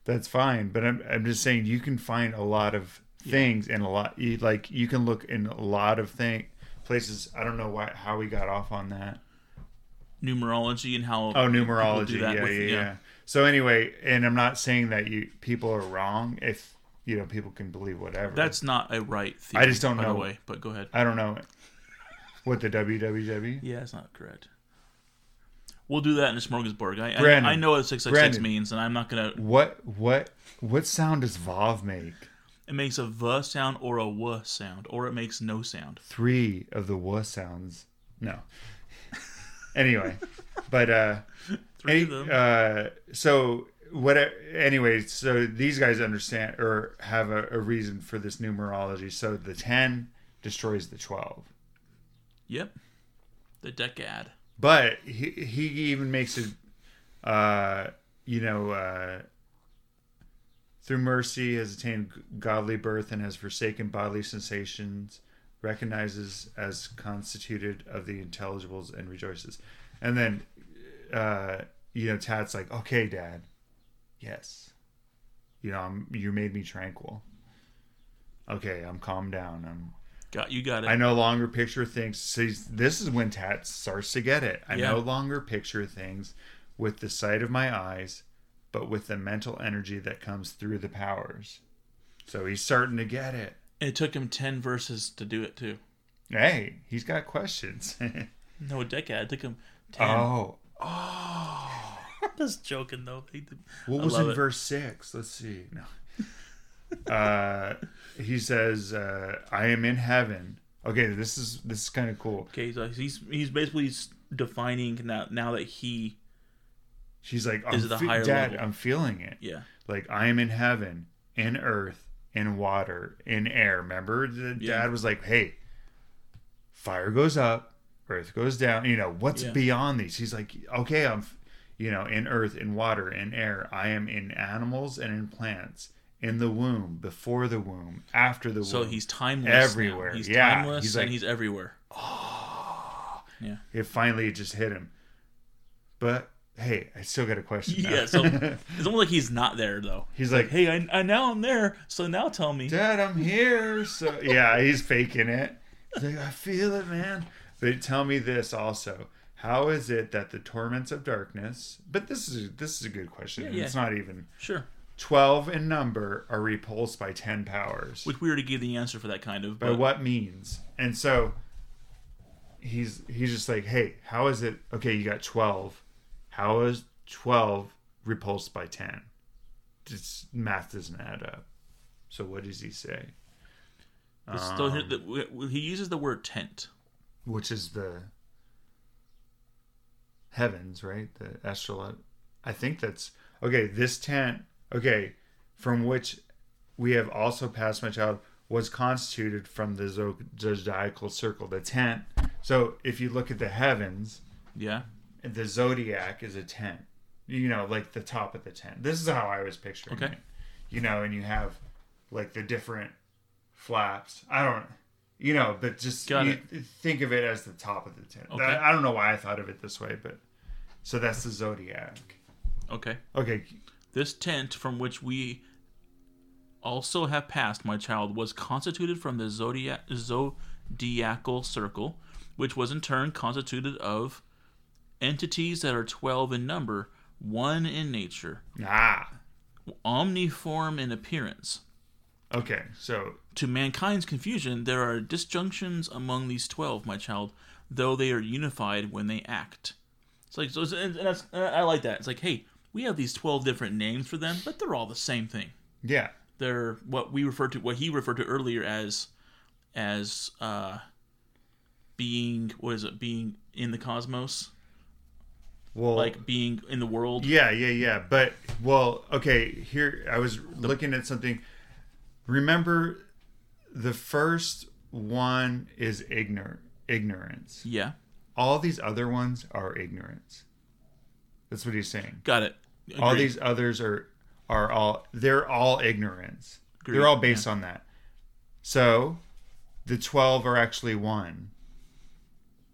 that's fine. But I'm I'm just saying you can find a lot of things and yeah. a lot you, like you can look in a lot of thing places. I don't know why how we got off on that. Numerology and how oh numerology do that yeah, with, yeah yeah yeah. So anyway, and I'm not saying that you people are wrong if, you know, people can believe whatever. That's not a right theory, I just don't by know. The way, but go ahead. I don't know. What, the W W W? Yeah, that's not correct. We'll do that in a smorgasbord. I, Brandon, I, I know what six six six Brandon, means, and I'm not going to... What what what sound does vav make? It makes a v sound or a w sound, or it makes no sound. Three of the w sounds. No. Anyway, but... uh Any, uh, so what? Anyway, so these guys understand or have a, a reason for this numerology. So the ten destroys the twelve. Yep, the decad. But he he even makes it, uh, you know, uh, through mercy has attained godly birth and has forsaken bodily sensations, recognizes as constituted of the intelligibles and rejoices, and then. Uh, you know, Tat's like, okay, Dad, yes, you know, I'm, you made me tranquil. Okay, I'm calm down. I'm got you. Got it. I no longer picture things. See, this is when Tat starts to get it. I yeah. no longer picture things with the sight of my eyes, but with the mental energy that comes through the powers. So he's starting to get it. It took him ten verses to do it too. Hey, he's got questions. No, a decade. It took him ten. Oh. Oh, I'm just joking though. What was in it. Verse six? Let's see. No, uh, he says, uh, "I am in heaven." Okay, this is this is kind of cool. Okay, so he's he's basically defining now. Now that he, she's like, I'm is the fe- higher Dad, level. I'm feeling it. Yeah, like I am in heaven, in earth, in water, in air. Remember, the yeah. Dad was like, "Hey, fire goes up." Earth goes down, you know, what's yeah. beyond these? He's like, okay, I'm, you know, in earth, in water, in air. I am in animals and in plants, in the womb, before the womb, after the so womb. So he's timeless. Everywhere. Now. He's yeah. timeless he's like, and he's everywhere. Oh. Yeah. It finally just hit him. But, hey, I still got a question. Yeah, so it's almost like he's not there, though. He's like, like hey, I, I now I'm there, so now tell me. Dad, I'm here. So yeah, he's faking it. He's like, I feel it, man. But tell me this also: how is it that the torments of darkness? But this is this is a good question. Yeah, yeah. It's not even sure. Twelve in number are repulsed by ten powers. Which we already gave the answer for that kind of. By but... what means? And so he's he's just like, hey, how is it? Okay, you got twelve. How is twelve repulsed by ten? Just math doesn't add up. So what does he say? Um, so here, the, he uses the word tent. Which is the heavens, right? The astral. I think that's okay. This tent, okay, from which we have also passed my child, was constituted from the zodiacal circle, the tent. So if you look at the heavens, yeah, the zodiac is a tent. You know, like the top of the tent. This is how I was picturing okay. it. You know, and you have like the different flaps. I don't. You know, but just you, think of it as the top of the tent. Okay. I don't know why I thought of it this way, but... So that's the zodiac. Okay. Okay. This tent from which we also have passed, my child, was constituted from the zodiac, zodiacal circle, which was in turn constituted of entities that are twelve in number, one in nature. Ah. Omniform in appearance. Okay, so... To mankind's confusion, there are disjunctions among these twelve, my child, though they are unified when they act. It's like, so, it's, and that's, I like that. It's like, hey, we have these twelve different names for them, but they're all the same thing. Yeah. They're what we refer to, what he referred to earlier as, as uh, being, what is it, being in the cosmos? Well, like being in the world. Yeah, yeah, yeah. But, well, okay, here, I was the, looking at something. Remember, the first one is ignor- ignorance. Yeah. All these other ones are ignorance. That's what he's saying. Got it. Agreed. All these others are are all they're all ignorance. Agreed. They're all based yeah. on that. So the twelve are actually one,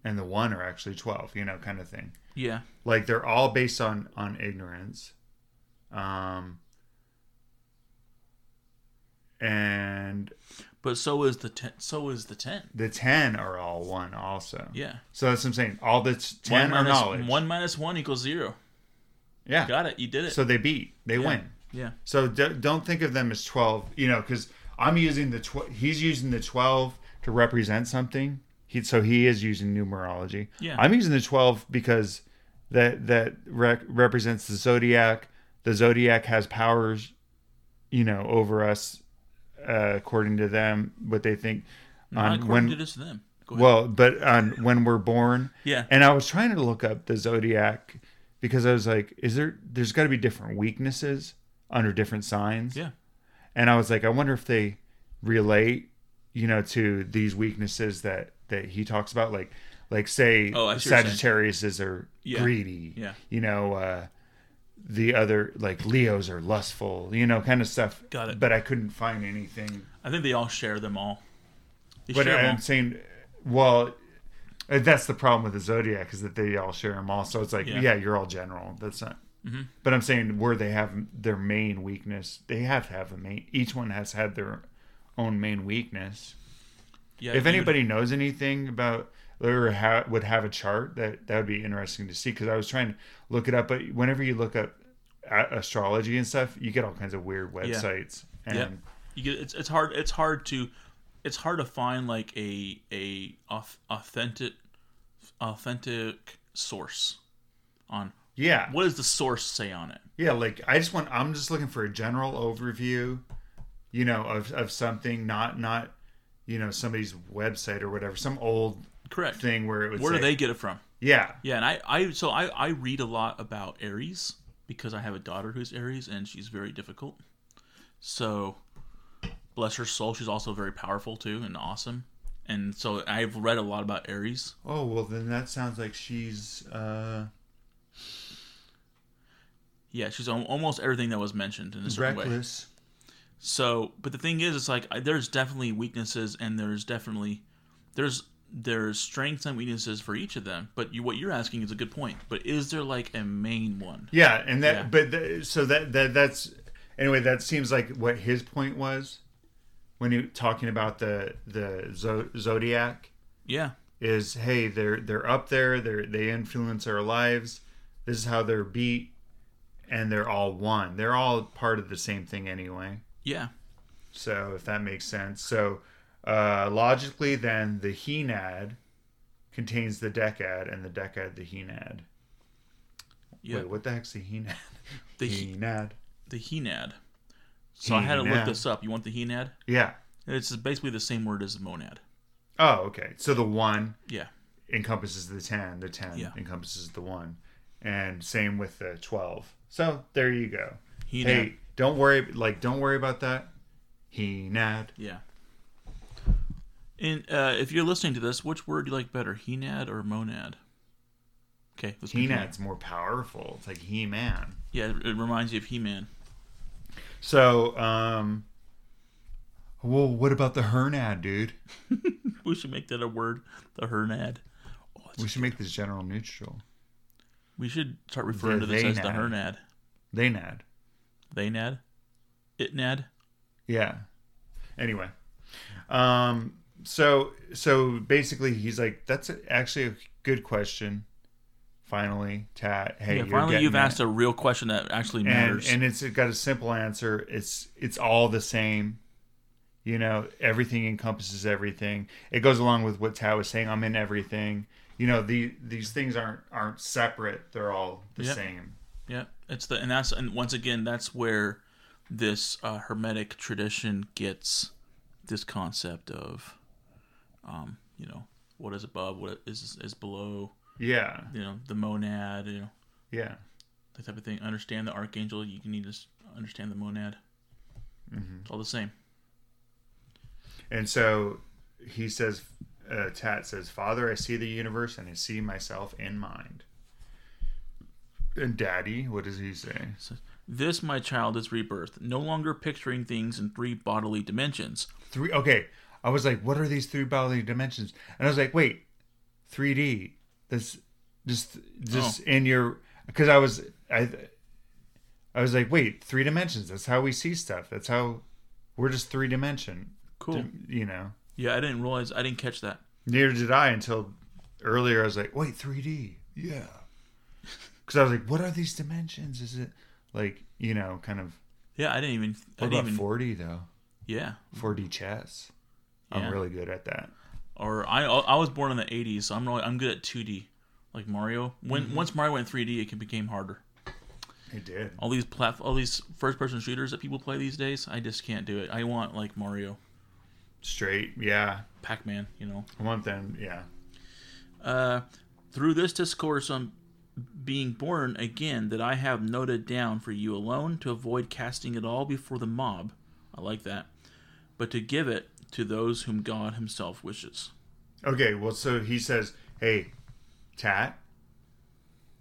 and the one are actually twelve. You know, kind of thing. Yeah. Like they're all based on on ignorance, um, and. But so is the ten. So is the ten. The ten are all one also. Yeah. So that's what I'm saying. All the t- ten minus, are knowledge. One minus one equals zero. Yeah. Got it. You did it. So they beat. They yeah. win. Yeah. So d- don't think of them as twelve. You know, because I'm using the twelve. He's using the twelve to represent something. He so he is using numerology. Yeah. I'm using the twelve because that that rec- represents the zodiac. The zodiac has powers, you know, over us. Uh, according to them, what they think. Not according when, to just them. Go ahead. Well, but on when we're born. Yeah. And I was trying to look up the zodiac because I was like, is there, there's got to be different weaknesses under different signs. Yeah. And I was like, I wonder if they relate, you know, to these weaknesses that, that he talks about. Like, like say oh, Sagittariuses are yeah. greedy. Yeah. You know, uh, the other, like Leos are lustful, you know, kind of stuff. Got it. But I couldn't find anything. I think they all share them all. They but share I'm all. saying, well, that's the problem with the zodiac is that they all share them all. So it's like, yeah, yeah you're all general. That's not. Mm-hmm. But I'm saying where they have their main weakness, they have to have a main. Each one has had their own main weakness. Yeah. If anybody would... knows anything about. Or ha- would have a chart that that would be interesting to see because I was trying to look it up, but whenever you look up a- astrology and stuff, you get all kinds of weird websites. Yeah, and yeah. You get, it's it's hard it's hard to it's hard to find like a a authentic authentic source on yeah. What does the source say on it? Yeah, like I just want I'm just looking for a general overview, you know, of of something, not not you know somebody's website or whatever, some old. Correct. Thing where it would where say, do they get it from? Yeah. Yeah, and I, I so I, I read a lot about Aries because I have a daughter who's Aries and she's very difficult. So bless her soul, she's also very powerful too and awesome. And so I've read a lot about Aries. Oh, well then that sounds like she's uh yeah, she's almost everything that was mentioned in a certain way. Reckless. So, but the thing is it's like there's definitely weaknesses and there's definitely there's there's strengths and weaknesses for each of them, but you, what you're asking is a good point. But is there like a main one? Yeah, and that, yeah. but the, so that that that's anyway. That seems like what his point was when you talking about the the zo- zodiac. Yeah, is hey, they're they're up there. They they influence our lives. This is how they're beat, and they're all one. They're all part of the same thing anyway. Yeah. So if that makes sense, so. Uh, logically, then, the henad contains the decad, and the decad the henad. Yep. Wait, what the heck's the henad? The he- henad. The henad. So henad. I had to look this up. You want the henad? Yeah. It's basically the same word as the monad. Oh, okay. So the one yeah. encompasses the ten. The ten yeah. encompasses the one. And same with the twelve. So there you go. Henad. Hey, don't worry. Like, don't worry about that. Henad. Yeah. And uh, if you're listening to this, which word do you like better, henad or monad? Okay, let's henad's more powerful. It's like He-Man. Yeah, it reminds you of He-Man. So, um, well, what about the hernad, dude? We should make that a word, the hernad. Oh, we should make this general neutral. We should start referring the, to this as nad. The hernad. They nad. They nad. It nad. Yeah. Anyway. Um. So so basically, he's like, that's actually a good question. Finally, Tat. Hey, yeah, finally, you're you've it. asked a real question that actually matters, and, and it's it got a simple answer. It's it's all the same. You know, everything encompasses everything. It goes along with what Tat was saying. I'm in everything. You know, the these things aren't aren't separate. They're all the yep. same. Yeah, it's the and that's and once again that's where this uh, Hermetic tradition gets this concept of, um, you know, what is above, what is is below. Yeah. You know, the monad. You know. Yeah. That type of thing. Understand the archangel. You need to understand the monad. Mm-hmm. It's all the same. And so he says, uh, Tat says, "Father, I see the universe and I see myself in mind." And Daddy, what does he say? So, "This, my child, is rebirth. No longer picturing things in three bodily dimensions." Three. Okay. I was like, what are these three bodily dimensions? And I was like, wait, three D. That's just, just oh. in your... Because I was... I, I was like, wait, three dimensions. That's how we see stuff. That's how we're just three dimension. Cool. You know. Yeah, I didn't realize. I didn't catch that. Neither did I until earlier. I was like, wait, three D. Yeah. Because I was like, what are these dimensions? Is it like, you know, kind of... Yeah, I didn't even... What I didn't about even, four D, though? Yeah. four D chess. Yeah. I'm really good at that. Or I I was born in the eighties, so I'm really, I'm good at two D, like Mario. When mm-hmm. once Mario went three D, it became harder. It did. All these plat- all these first person shooters that people play these days, I just can't do it. I want like Mario. Straight, yeah. Pac-Man, you know. I want them, yeah. Uh, "through this discourse on being born again that I have noted down for you alone, to avoid casting it all before the mob," I like that, "but to give it to those whom God himself wishes." Okay, well, so he says, hey, Tat,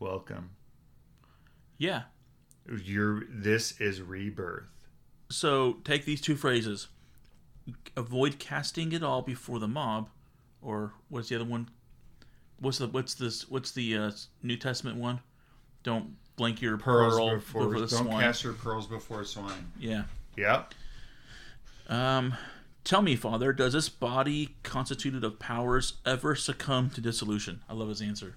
welcome. Yeah. You're, this is rebirth. So take these two phrases. Avoid casting it all before the mob, or what's the other one? What's the what's this? What's the uh, New Testament one? Don't blink your pearls pearl before, before the don't swine. Don't cast your pearls before swine. Yeah. Yep. Um... "Tell me, Father, does this body constituted of powers ever succumb to dissolution?" I love his answer.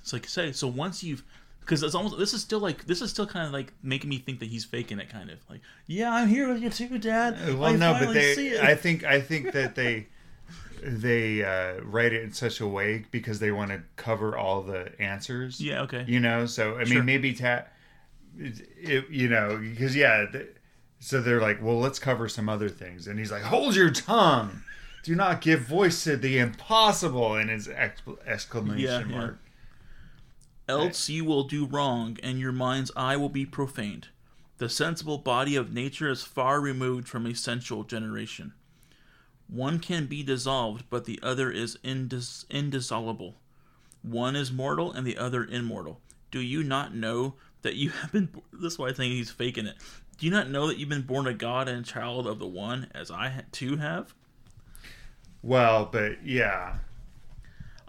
It's like, say, so once you've, because it's almost, this is still like, this is still kind of like making me think that he's faking it, kind of like, yeah, I'm here with you too, Dad. Well, I no, but they, I think, I think that they, they uh, write it in such a way because they want to cover all the answers. Yeah, okay. You know, so I sure. mean, maybe Tat, you know, because yeah. The, So they're like, well, let's cover some other things. And he's like, hold your tongue. Do not give voice to the impossible. And his exc- exclamation yeah, mark. Yeah. "Else you will do wrong, and your mind's eye will be profaned. The sensible body of nature is far removed from a sensual generation. One can be dissolved, but the other is indis- indissoluble. One is mortal, and the other immortal. Do you not know that you have been..." This is why I think he's faking it. "Do you not know that you've been born a God and a child of the One, as I too have?" Well, but yeah,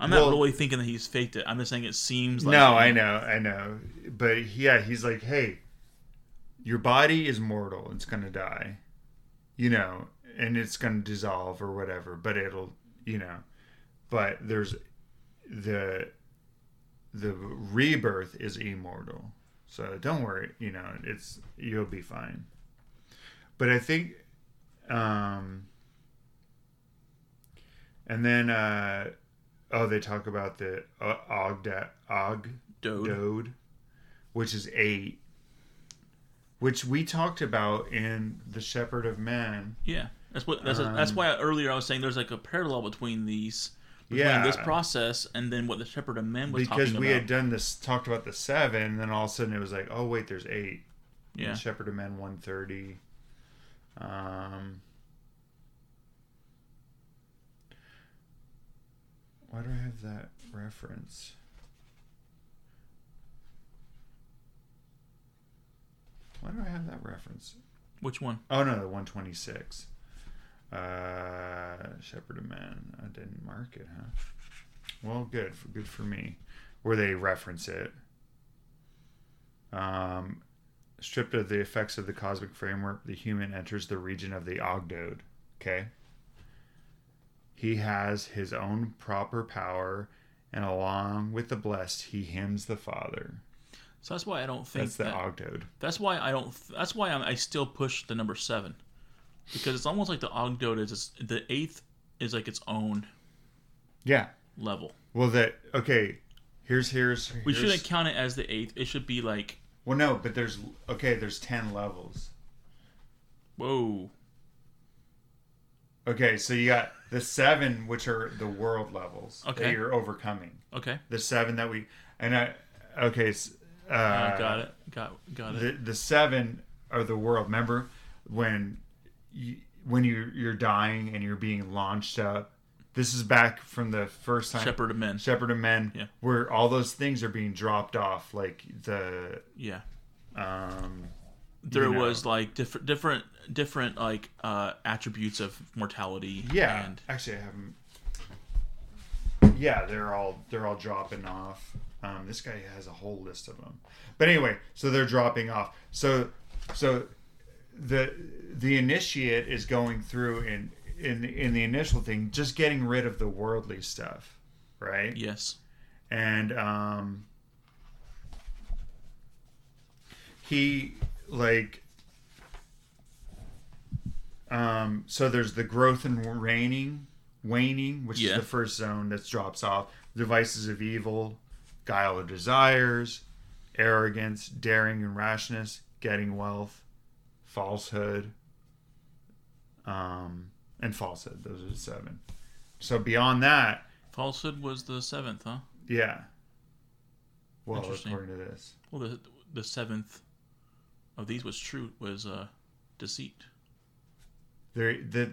I'm well, not really thinking that he's faked it. I'm just saying it seems like... No, I know, I know, but yeah, he's like, hey, your body is mortal; it's gonna die, you know, and it's gonna dissolve or whatever. But it'll, you know, but there's the the rebirth is immortal. So don't worry, you know, it's, you'll be fine. But I think, um, and then, uh, oh, they talk about the uh, Ogda, Og, Dode. Dode, which is eight, which we talked about in The Shepherd of Man. Yeah, that's what, that's, um, a, that's why earlier I was saying there's like a parallel between these. Between yeah. this process and then what the Shepherd of Men was because talking about. Because we had done this, talked about the seven, and then all of a sudden it was like, oh, wait, there's eight. Yeah. And Shepherd of Men, one thirty. Um, why do I have that reference? Why do I have that reference? Which one? Oh, no, the one twenty-six. Uh, Shepherd of Man. I didn't mark it, huh? Well, good for good for me. Where they reference it. Um, stripped of the effects of the cosmic framework, the human enters the region of the Ogdode. Okay. He has his own proper power, and along with the blessed, he hymns the Father. So that's why I don't think that's the that, Ogdode. That's why I don't. That's why I'm, I still push the number seven. Because it's almost like the Ogdode is it's, the eighth is like its own, yeah, level. Well, that okay. Here's here's, here's we shouldn't count it as the eighth. It should be like Well, no, but there's... Okay, there's ten levels. Whoa. Okay, so you got the seven, which are the world levels okay. that you're overcoming. Okay. The seven that we... And I... Okay, uh... uh got it. Got got it. The, the seven are the world. Remember when... You, when you're, you're dying and you're being launched up. This is back from the first time. Shepherd of Men. Shepherd of Men. Yeah. Where all those things are being dropped off. Like the... Yeah. Um, there was know. like diff- different different like uh, attributes of mortality. Yeah. And... Actually, I haven't... Yeah, they're all, they're all dropping off. Um, this guy has a whole list of them. But anyway, so they're dropping off. So... so the the initiate is going through and in, in in the initial thing just getting rid of the worldly stuff, right? Yes. And um he like um so there's the growth and reigning waning, which yeah. is the first zone that drops off. The vices of evil, guile of desires, arrogance, daring and rashness, getting wealth, falsehood, um, and falsehood. Those are the seven. So beyond that... Falsehood was the seventh, huh? Yeah. Well, according to this. Well, the, the seventh of these was true, was uh, deceit. They're, the,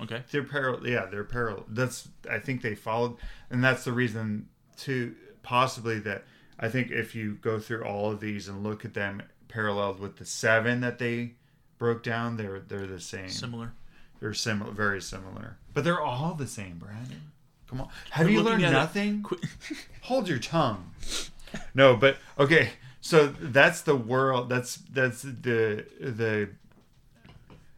okay. They're parallel. Yeah, they're parallel. That's, I think they followed... And that's the reason, too, possibly that... I think if you go through all of these and look at them paralleled with the seven that they... broke down, they're they're the same. Similar. They're similar, very similar. But they're all the same, Brandon. Come on. Have Quit you learned nothing? Hold your tongue. No, but okay. So that's the world. That's that's the the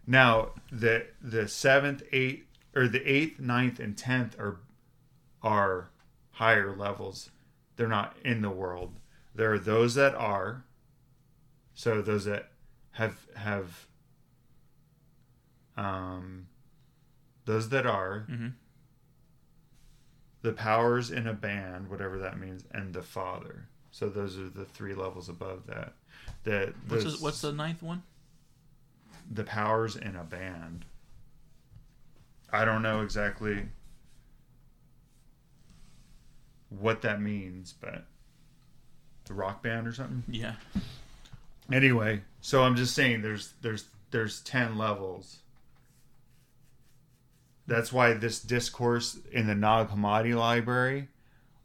now the the seventh, eighth, or the eighth, ninth, and tenth are are higher levels. They're not in the world. There are those that are. So those that have have um those that are mm-hmm. the powers in a band, whatever that means, and the Father. So those are the three levels above that. That what's, this, what's the ninth one? The powers in a band. I don't know exactly what that means, but the rock band or something. Yeah. Anyway, so I'm just saying there's there's there's ten levels. That's why this discourse in the Nag Hammadi library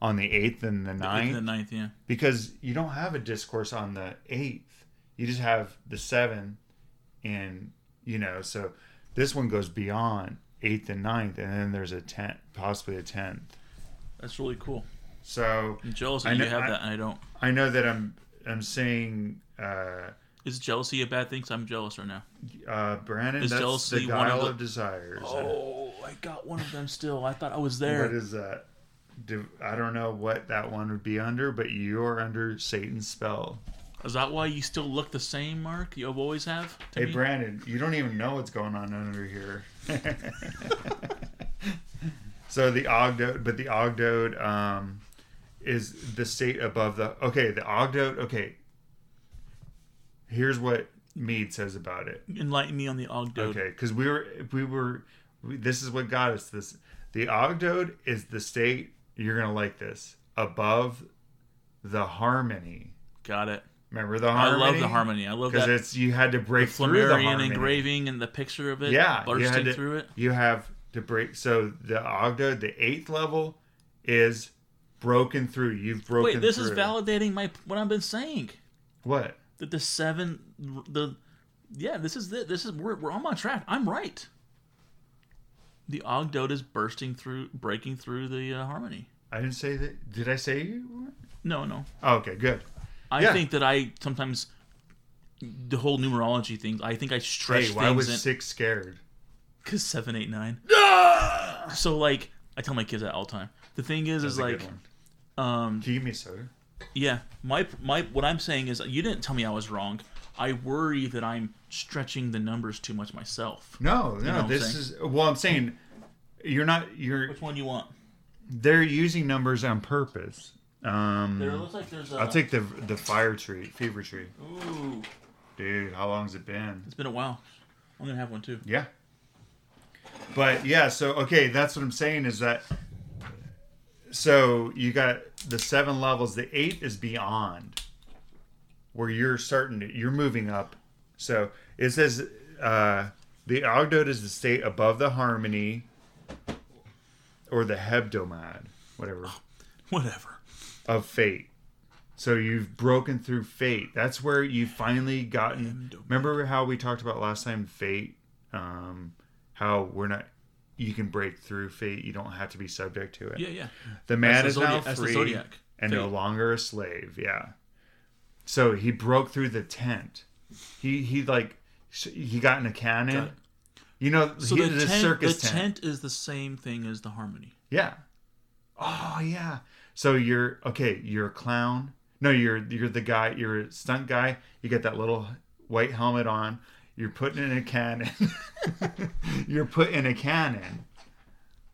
on the eighth and the ninth. The eighth and the ninth, yeah. Because you don't have a discourse on the eighth. You just have the seven, and you know, so this one goes beyond eighth and ninth, and then there's a tenth, possibly a tenth. That's really cool. So I'm jealous that you have I, that and I don't. I know that I'm I'm saying Uh, is jealousy a bad thing? Because I'm jealous right now. Uh, Brandon, is that's jealousy the guile one of, the... of desires. Oh, I got one of them still. I thought I was there. What is that? Do, I don't know what that one would be under, but you're under Satan's spell. Is that why you still look the same, Mark? You always have? Hey, me? Brandon, you don't even know what's going on under here. So the Ogdoad, but the Ogdoad um, is the state above the... Okay, the Ogdoad, okay. Here's what Mead says about it. Enlighten me on the Ogdoad. Okay, because we were, we were, we, this is what got us this. The Ogdoad is the state, you're going to like this, above the harmony. Got it. Remember the harmony? I love the harmony. I love that. Because it's, you had to break the through the harmony. Engraving and the picture of it. Yeah. Bursting to, through it. You have to break. So the Ogdoad, the eighth level, is broken through. You've broken Wait, through. Wait, this is validating my what I've been saying. What? That the seven, the yeah, this is it. This is we're we're on my track. I'm right. The Ogdoad is bursting through, breaking through the uh, harmony. I didn't say that. Did I say you were? No, no. Oh, okay, good. I yeah. think that I sometimes the whole numerology thing. I think I stretch. Hey, why things was in, six scared? Because seven, eight, nine. Ah! So like, I tell my kids that all the time. The thing is, That's is like, um, can you give me a soda? Yeah, my my what I'm saying is you didn't tell me I was wrong. I worry that I'm stretching the numbers too much myself. No, no, you know this is well. I'm saying you're not. You're which one do you want? They're using numbers on purpose. Um, there looks like there's a... I'll take the the fire tree, fever tree. Ooh. Dude, how long's it been? It's been a while. I'm going to have one too. Yeah. But yeah, so, okay, that's what I'm saying is that... So you got the seven levels. The eight is beyond where you're starting to, you're moving up. So it says uh, the Ogdoad is the state above the harmony or the hebdomad, whatever. Oh, whatever. Of fate. So you've broken through fate. That's where you've finally gotten. Hebdomad. Remember how we talked about last time fate? Um, how we're not. You can break through fate. You don't have to be subject to it. Yeah, yeah. The man is now free and no longer a slave. Yeah. So he broke through the tent. He he like he got in a cannon. You know, so he the did a tent, circus the tent. The tent is the same thing as the harmony. Yeah. Oh yeah. So you're okay. You're a clown. No, you're you're the guy. You're a stunt guy. You get that little white helmet on. You're putting in a cannon. You're put in a cannon.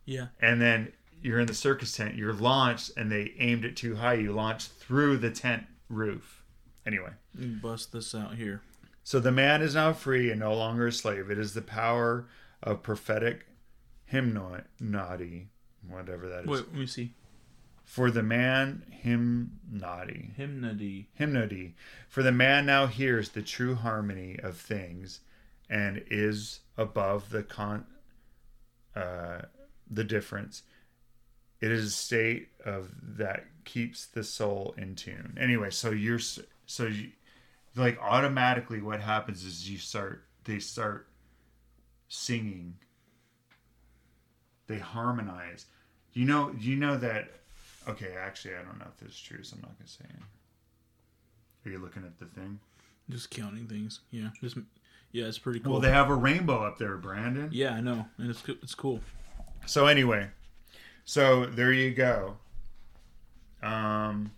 Yeah. And then you're in the circus tent. You're launched, and they aimed it too high. You launch through the tent roof. Anyway. Bust this out here. So the man is now free and no longer a slave. It is the power of prophetic hymnody. Whatever that is. Wait, let me see. For the man, hymnody. Hymnody. Hymnody. For the man now hears the true harmony of things and is above the con, uh, the difference. It is a state of that keeps the soul in tune. Anyway, so you're, so you, like automatically what happens is you start, they start singing. They harmonize. You know, you know that. Okay, actually, I don't know if this is true, so I'm not going to say it. Are you looking at the thing? Just counting things. Yeah, just, yeah, it's pretty cool. Well, they have a rainbow up there, Brandon. Yeah, I know, and it's it's cool. So anyway, so there you go. Um,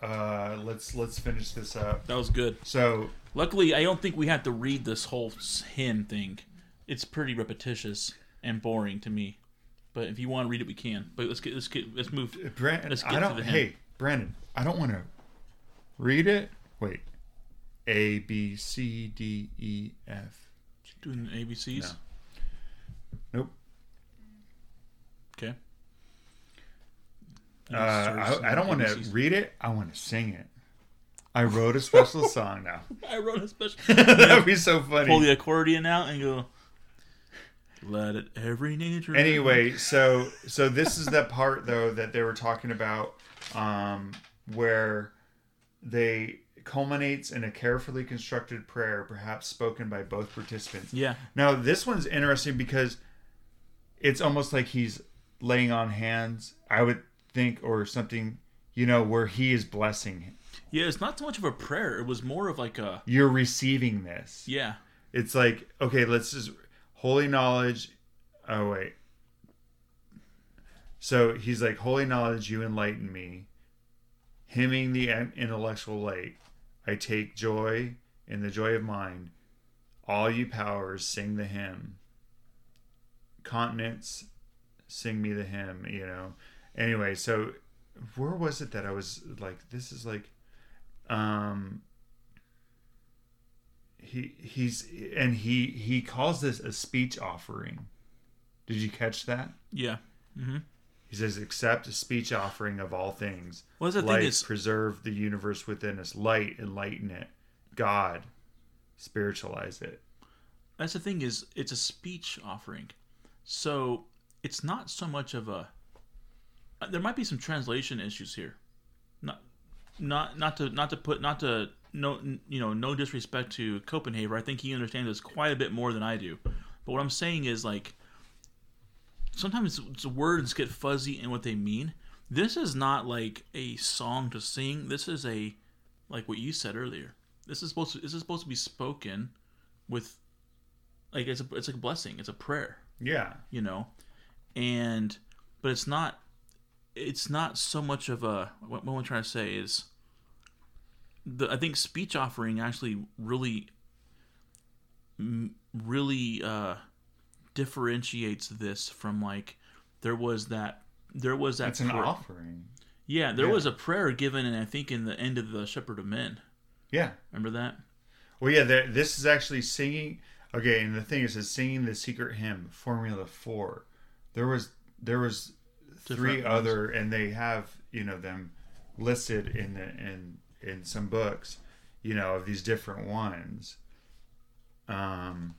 uh, let's let's finish this up. That was good. So luckily, I don't think we had to read this whole hymn thing. It's pretty repetitious and boring to me. But if you want to read it, we can. But let's get let's get let's move. Brandon, let's get I don't. To the hey, Brandon, I don't want to read it. Wait, A B C D E F. Doing the A B Cs? No. Nope. Okay. Uh, I, I don't want to read it. I want to sing it. I wrote a special song now. I wrote a special. That'd be so funny. Pull the accordion out and go. Let it every nature. Anyway, so so this is the part though that they were talking about, um, where they culminates in a carefully constructed prayer, perhaps spoken by both participants. Yeah. Now this one's interesting because it's almost like he's laying on hands, I would think, or something, you know, where he is blessing him. Yeah, it's not so much of a prayer. It was more of like a you're receiving this. Yeah. It's like okay, let's just. Holy knowledge, oh wait. So he's like, holy knowledge, you enlighten me. Hymning the intellectual light, I take joy in the joy of mind. All you powers, sing the hymn. Continents, sing me the hymn, you know. Anyway, so where was it that I was like, this is like, um... He he's and he he calls this a speech offering. Did you catch that? Yeah. Mm-hmm. He says, "Accept a speech offering of all things. What is the thing is preserve the universe within us. Light enlighten it. God spiritualize it." That's the thing is, it's a speech offering, so it's not so much of a. There might be some translation issues here. Not not not to not to put not to. No, you know, no disrespect to Copenhaver. I think he understands this quite a bit more than I do. But what I'm saying is, like, sometimes the words get fuzzy in what they mean. This is not like a song to sing. This is a, like what you said earlier. This is supposed to. This is supposed to be spoken with, like it's a, it's like a blessing. It's a prayer. Yeah. You know, and but it's not. It's not so much of a. What, what I'm trying to say is. The, I think speech offering actually really, really uh, differentiates this from like there was that there was that. It's an prayer. offering. Yeah, there yeah. was a prayer given, and I think in the end of the Shepherd of Men. Yeah, remember that? Well, yeah. This is actually singing. Okay, and the thing is, it's singing the secret hymn, Formula Four. There was there was three Different other, ones. And they have you know them listed in the in in some books, you know, of these different ones. Um.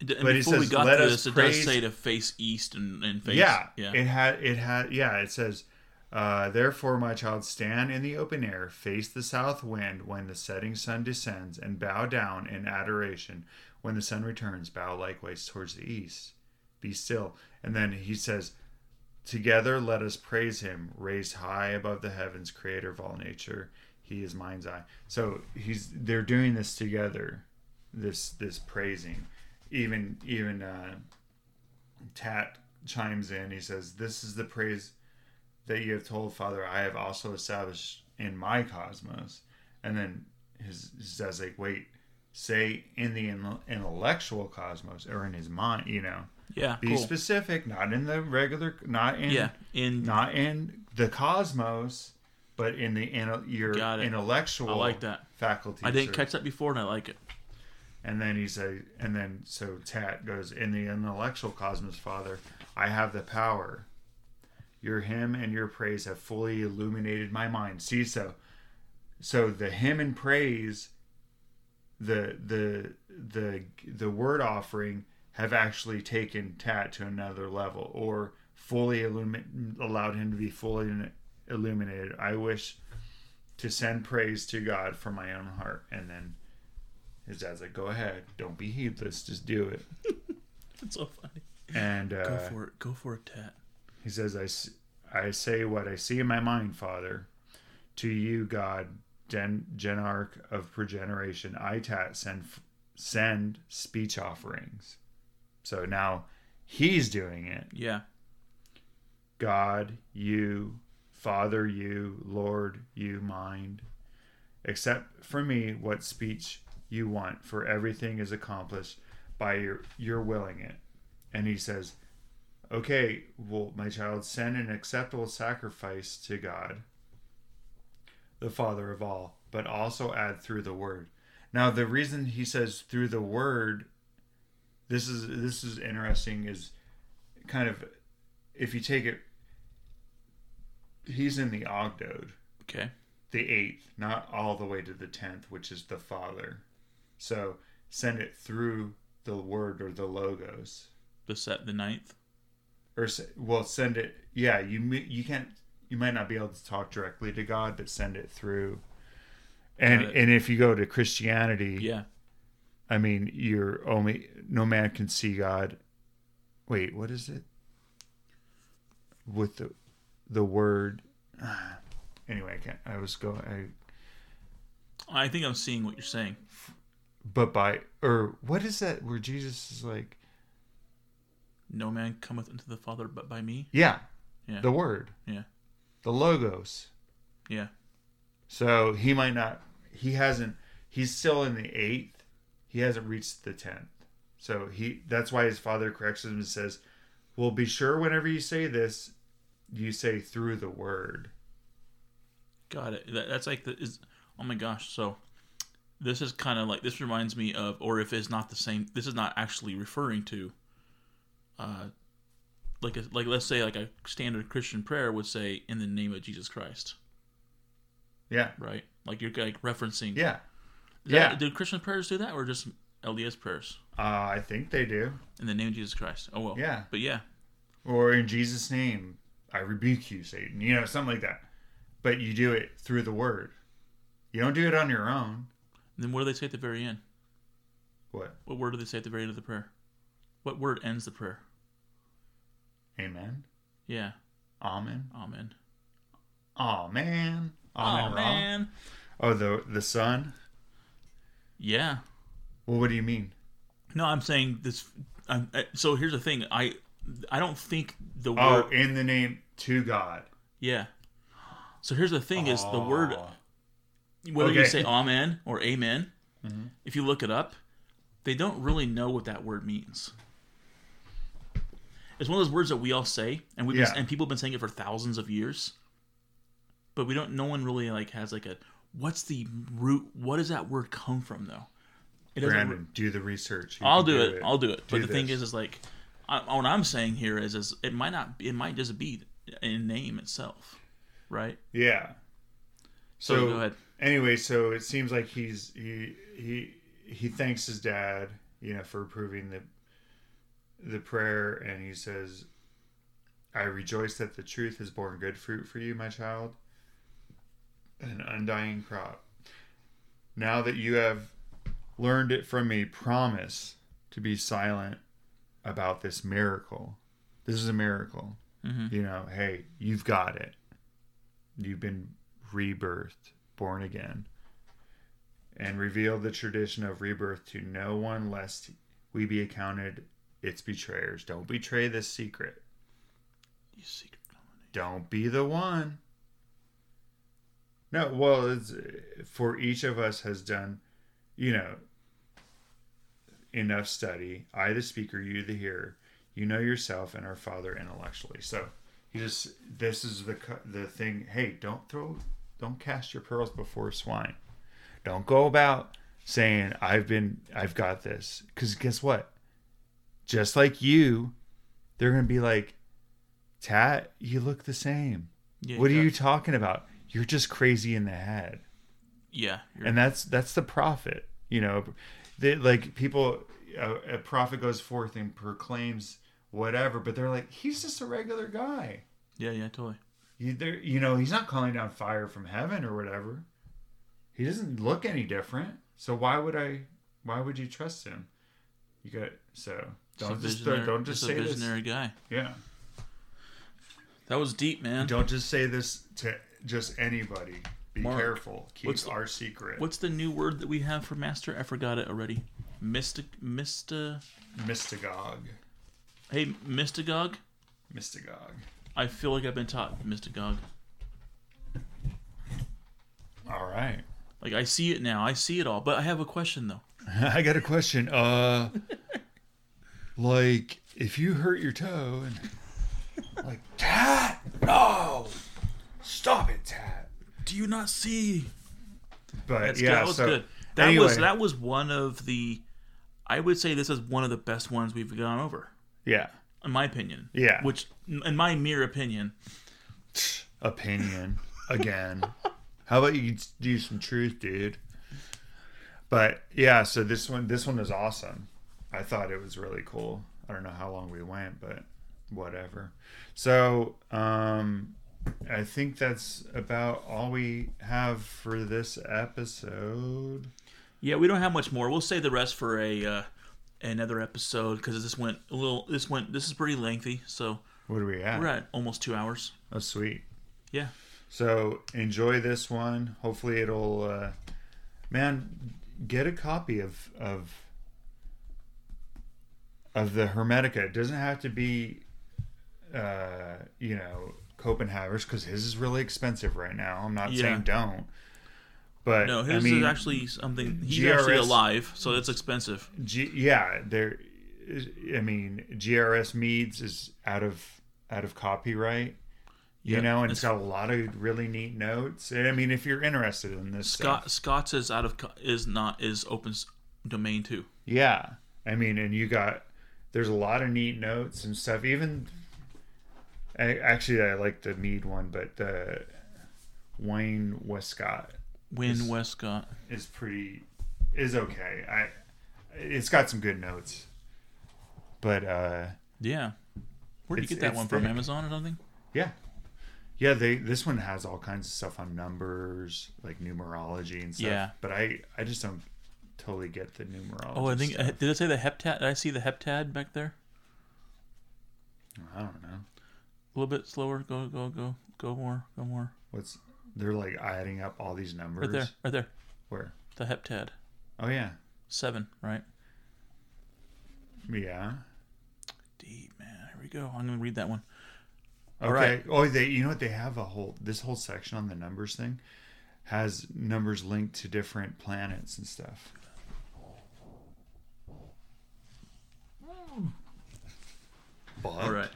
And but before says, we got to this, it praise... does say to face east and, and face. Yeah, yeah, it had, it had, yeah, it says, uh, therefore, my child, stand in the open air, face the south wind when the setting sun descends, and bow down in adoration. When the sun returns, bow likewise towards the east. Be still. And then he says, together let us praise him, raised high above the heavens, creator of all nature. He is mind's eye. So he's, they're doing this together, this, this praising. Even even uh, Tat chimes in. He says, this is the praise that you have told, Father, I have also established in my cosmos. And then his, his dad's like, wait, say in the in- intellectual cosmos or in his mind, you know. Yeah, Be cool. specific, not in the regular, not in, yeah, in not in the cosmos, but in the in- your intellectual I like that. faculty. I didn't or, catch that before, and I like it. And then he says, and then so Tat goes, in the intellectual cosmos, Father, I have the power. Your hymn and your praise have fully illuminated my mind. See, so, so the hymn and praise, the the the the word offering have actually taken Tat to another level, or fully illumi- allowed him to be fully illuminated. I wish to send praise to God from my own heart, and then. His dad's like, go ahead. Don't be heedless. Just do it. That's so funny. And uh, go for it. Go for it, Tat. He says, I, I say what I see in my mind, Father. To you, God, gen- Genarch of Progeneration, I, Tat, send, f- send speech offerings. So now he's doing it. Yeah. God, you, Father, you, Lord, you, mind. Except for me, what speech... you want, for everything is accomplished by your your willing it. And he says, okay, well, my child, send an acceptable sacrifice to God, the Father of all, but also add through the word. Now the reason he says through the word, this is this is interesting, is kind of, if you take it, he's in the octode. Okay. The eighth, not all the way to the tenth, which is the Father. So send it through the word or the logos. The set the ninth, or well, send it. Yeah, you you can't. You might not be able to talk directly to God, but send it through. And uh, and if you go to Christianity, yeah, I mean, you're only no man can see God. Wait, what is it? With the the word. Anyway, I can't. I was going. I, I think I'm seeing what you're saying. But by, or what is that where Jesus is like, no man cometh unto the Father but by me? Yeah. Yeah. The word. Yeah. The logos. Yeah. So he might not, he hasn't, he's still in the eighth. He hasn't reached the tenth. So he, that's why his Father corrects him and says, well, be sure whenever you say this, you say through the word. Got it. That, that's like the is. Oh my gosh. So this is kind of like this reminds me of, or if it's not the same, this is not actually referring to. Uh, like a, like let's say like a standard Christian prayer would say, in the name of Jesus Christ. Yeah. Right. Like you're like referencing. Yeah. Is yeah. That, do Christian prayers do that, or just L D S prayers? Uh, I think they do. In the name of Jesus Christ. Oh well. Yeah. But yeah. Or in Jesus' name, I rebuke you, Satan. You know, something like that. But you do it through the word. You don't do it on your own. Then what do they say at the very end? What? What word do they say at the very end of the prayer? What word ends the prayer? Amen. Yeah. Amen. Amen. Amen. Amen. Amen. Oh, the the Son? Yeah. Well, what do you mean? No, I'm saying this. I'm, so here's the thing. I I don't think the word. Oh, in the name to God. Yeah. So here's the thing: is the word, whether okay. you say "amen" or "amen," mm-hmm. if you look it up, they don't really know what that word means. It's one of those words that we all say, and we yeah. and people have been saying it for thousands of years. But we don't. No one really like has like a. What's the root? What does that word come from, though? It Brandon, re- do the research. You I'll do, do it. it. I'll do it. Do but the this. thing is, is like, I, what I'm saying here is, is it might not. It might just be in name itself, right? Yeah. So, so go ahead. Anyway, so it seems like he's he he he thanks his dad, you know, for approving the the prayer, and he says, "I rejoice that the truth has borne good fruit for you, my child, an undying crop. Now that you have learned it from me, promise to be silent about this miracle. This is a miracle. Mm-hmm. You know, hey, you've got it. You've been rebirthed, born again. And reveal the tradition of rebirth to no one, lest we be accounted its betrayers. Don't betray this secret. You secret nominee. Don't be the one. No, well, it's, for each of us has done, you know, enough study. I, the speaker, you, the hearer. You know yourself and our Father intellectually." So he just, this is the the thing. Hey, don't throw, don't cast your pearls before swine. Don't go about saying I've been, I've got this, because guess what? Just like you, they're gonna be like, "Tat, you look the same. Yeah, what are you talking about? You're just crazy in the head." Yeah, and that's that's the prophet. You know, they, like people, a, a prophet goes forth and proclaims whatever, but they're like, he's just a regular guy. Yeah, yeah, totally. You, you know, he's not calling down fire from heaven or whatever. He doesn't look any different. So why would I? Why would you trust him? You got so don't just don't just say this. It's a visionary guy. Yeah, that was deep, man. Don't just say this to just anybody. Be Mark, careful. Keep what's, our secret. What's the new word that we have for master? I forgot it already. Mystic, Mista, Mystagogue. Hey, Mystagogue. Mystagogue. I feel like I've been taught Mystagogue. All right. Like I see it now. I see it all. But I have a question though. I got a question. Uh, like if you hurt your toe and like Tat, no, stop it, Tat. Do you not see? But That's yeah, good. that was so, good. That anyway. was that was one of the. I would say this is one of the best ones we've gone over. Yeah, in my opinion. Yeah, which in my mere opinion. Opinion again. How about you do some truth, dude? But yeah, so this one, this one was awesome. I thought it was really cool. I don't know how long we went, but whatever. So um, I think that's about all we have for this episode. Yeah, we don't have much more. We'll save the rest for a uh, another episode because this went a little. This went. This is pretty lengthy. So what are we at? We're at almost two hours. Oh, sweet. Yeah. So enjoy this one. Hopefully it'll, uh, man, get a copy of, of, of the Hermetica. It doesn't have to be, uh, you know, Copenhaver's, cause his is really expensive right now. I'm not yeah. saying don't, but no, his I mean, is actually something he's G R S, actually alive. So that's expensive. G, yeah. There is, I mean, G R S Mead's is out of, out of copyright. You yep. know, and it's, it's got a lot of really neat notes. I mean, if you're interested in this, Scott stuff. Scott's is out of is not is open domain too. Yeah, I mean, and you got there's a lot of neat notes and stuff. Even I, actually, I like the Mead one, but the Wayne Westcott. Wayne Westcott is pretty is okay. I it's got some good notes, but uh, yeah, where did you get that one from? Thick. Amazon or something? Yeah. Yeah, they this one has all kinds of stuff on numbers, like numerology and stuff. Yeah. But I, I just don't totally get the numerology. Oh, I think stuff. Did I say the heptad? Did I see the heptad back there? I don't know. A little bit slower. Go go go go more go more. What's they're like adding up all these numbers? Right there, right there. Where? The heptad. Oh yeah. Seven, right? Yeah. Deep man. Here we go. I'm gonna read that one. Okay. All right. Oh, they. You know what? They have a whole. This whole section on the numbers thing has numbers linked to different planets and stuff. But, all right.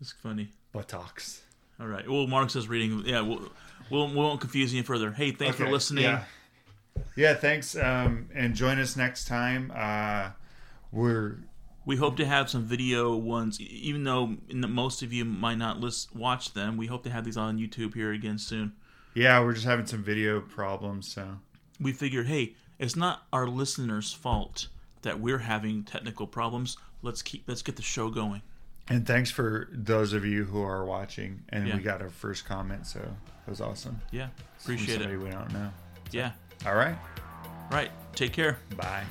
It's funny. Buttocks. All right. Well, Mark's just reading. Yeah, we'll, we'll, we won't confuse you further. Hey, thanks okay. for listening. Yeah, yeah thanks. Um, and join us next time. Uh, we're... We hope to have some video ones, even though most of you might not list, watch them. We hope to have these on YouTube here again soon. Yeah, we're just having some video problems, so... We figured, hey, it's not our listeners' fault that we're having technical problems. Let's keep, let's get the show going. And thanks for those of you who are watching. And yeah. we got our first comment, so it was awesome. Yeah, appreciate it. Somebody we don't know. So. Yeah. All right. All right, take care. Bye.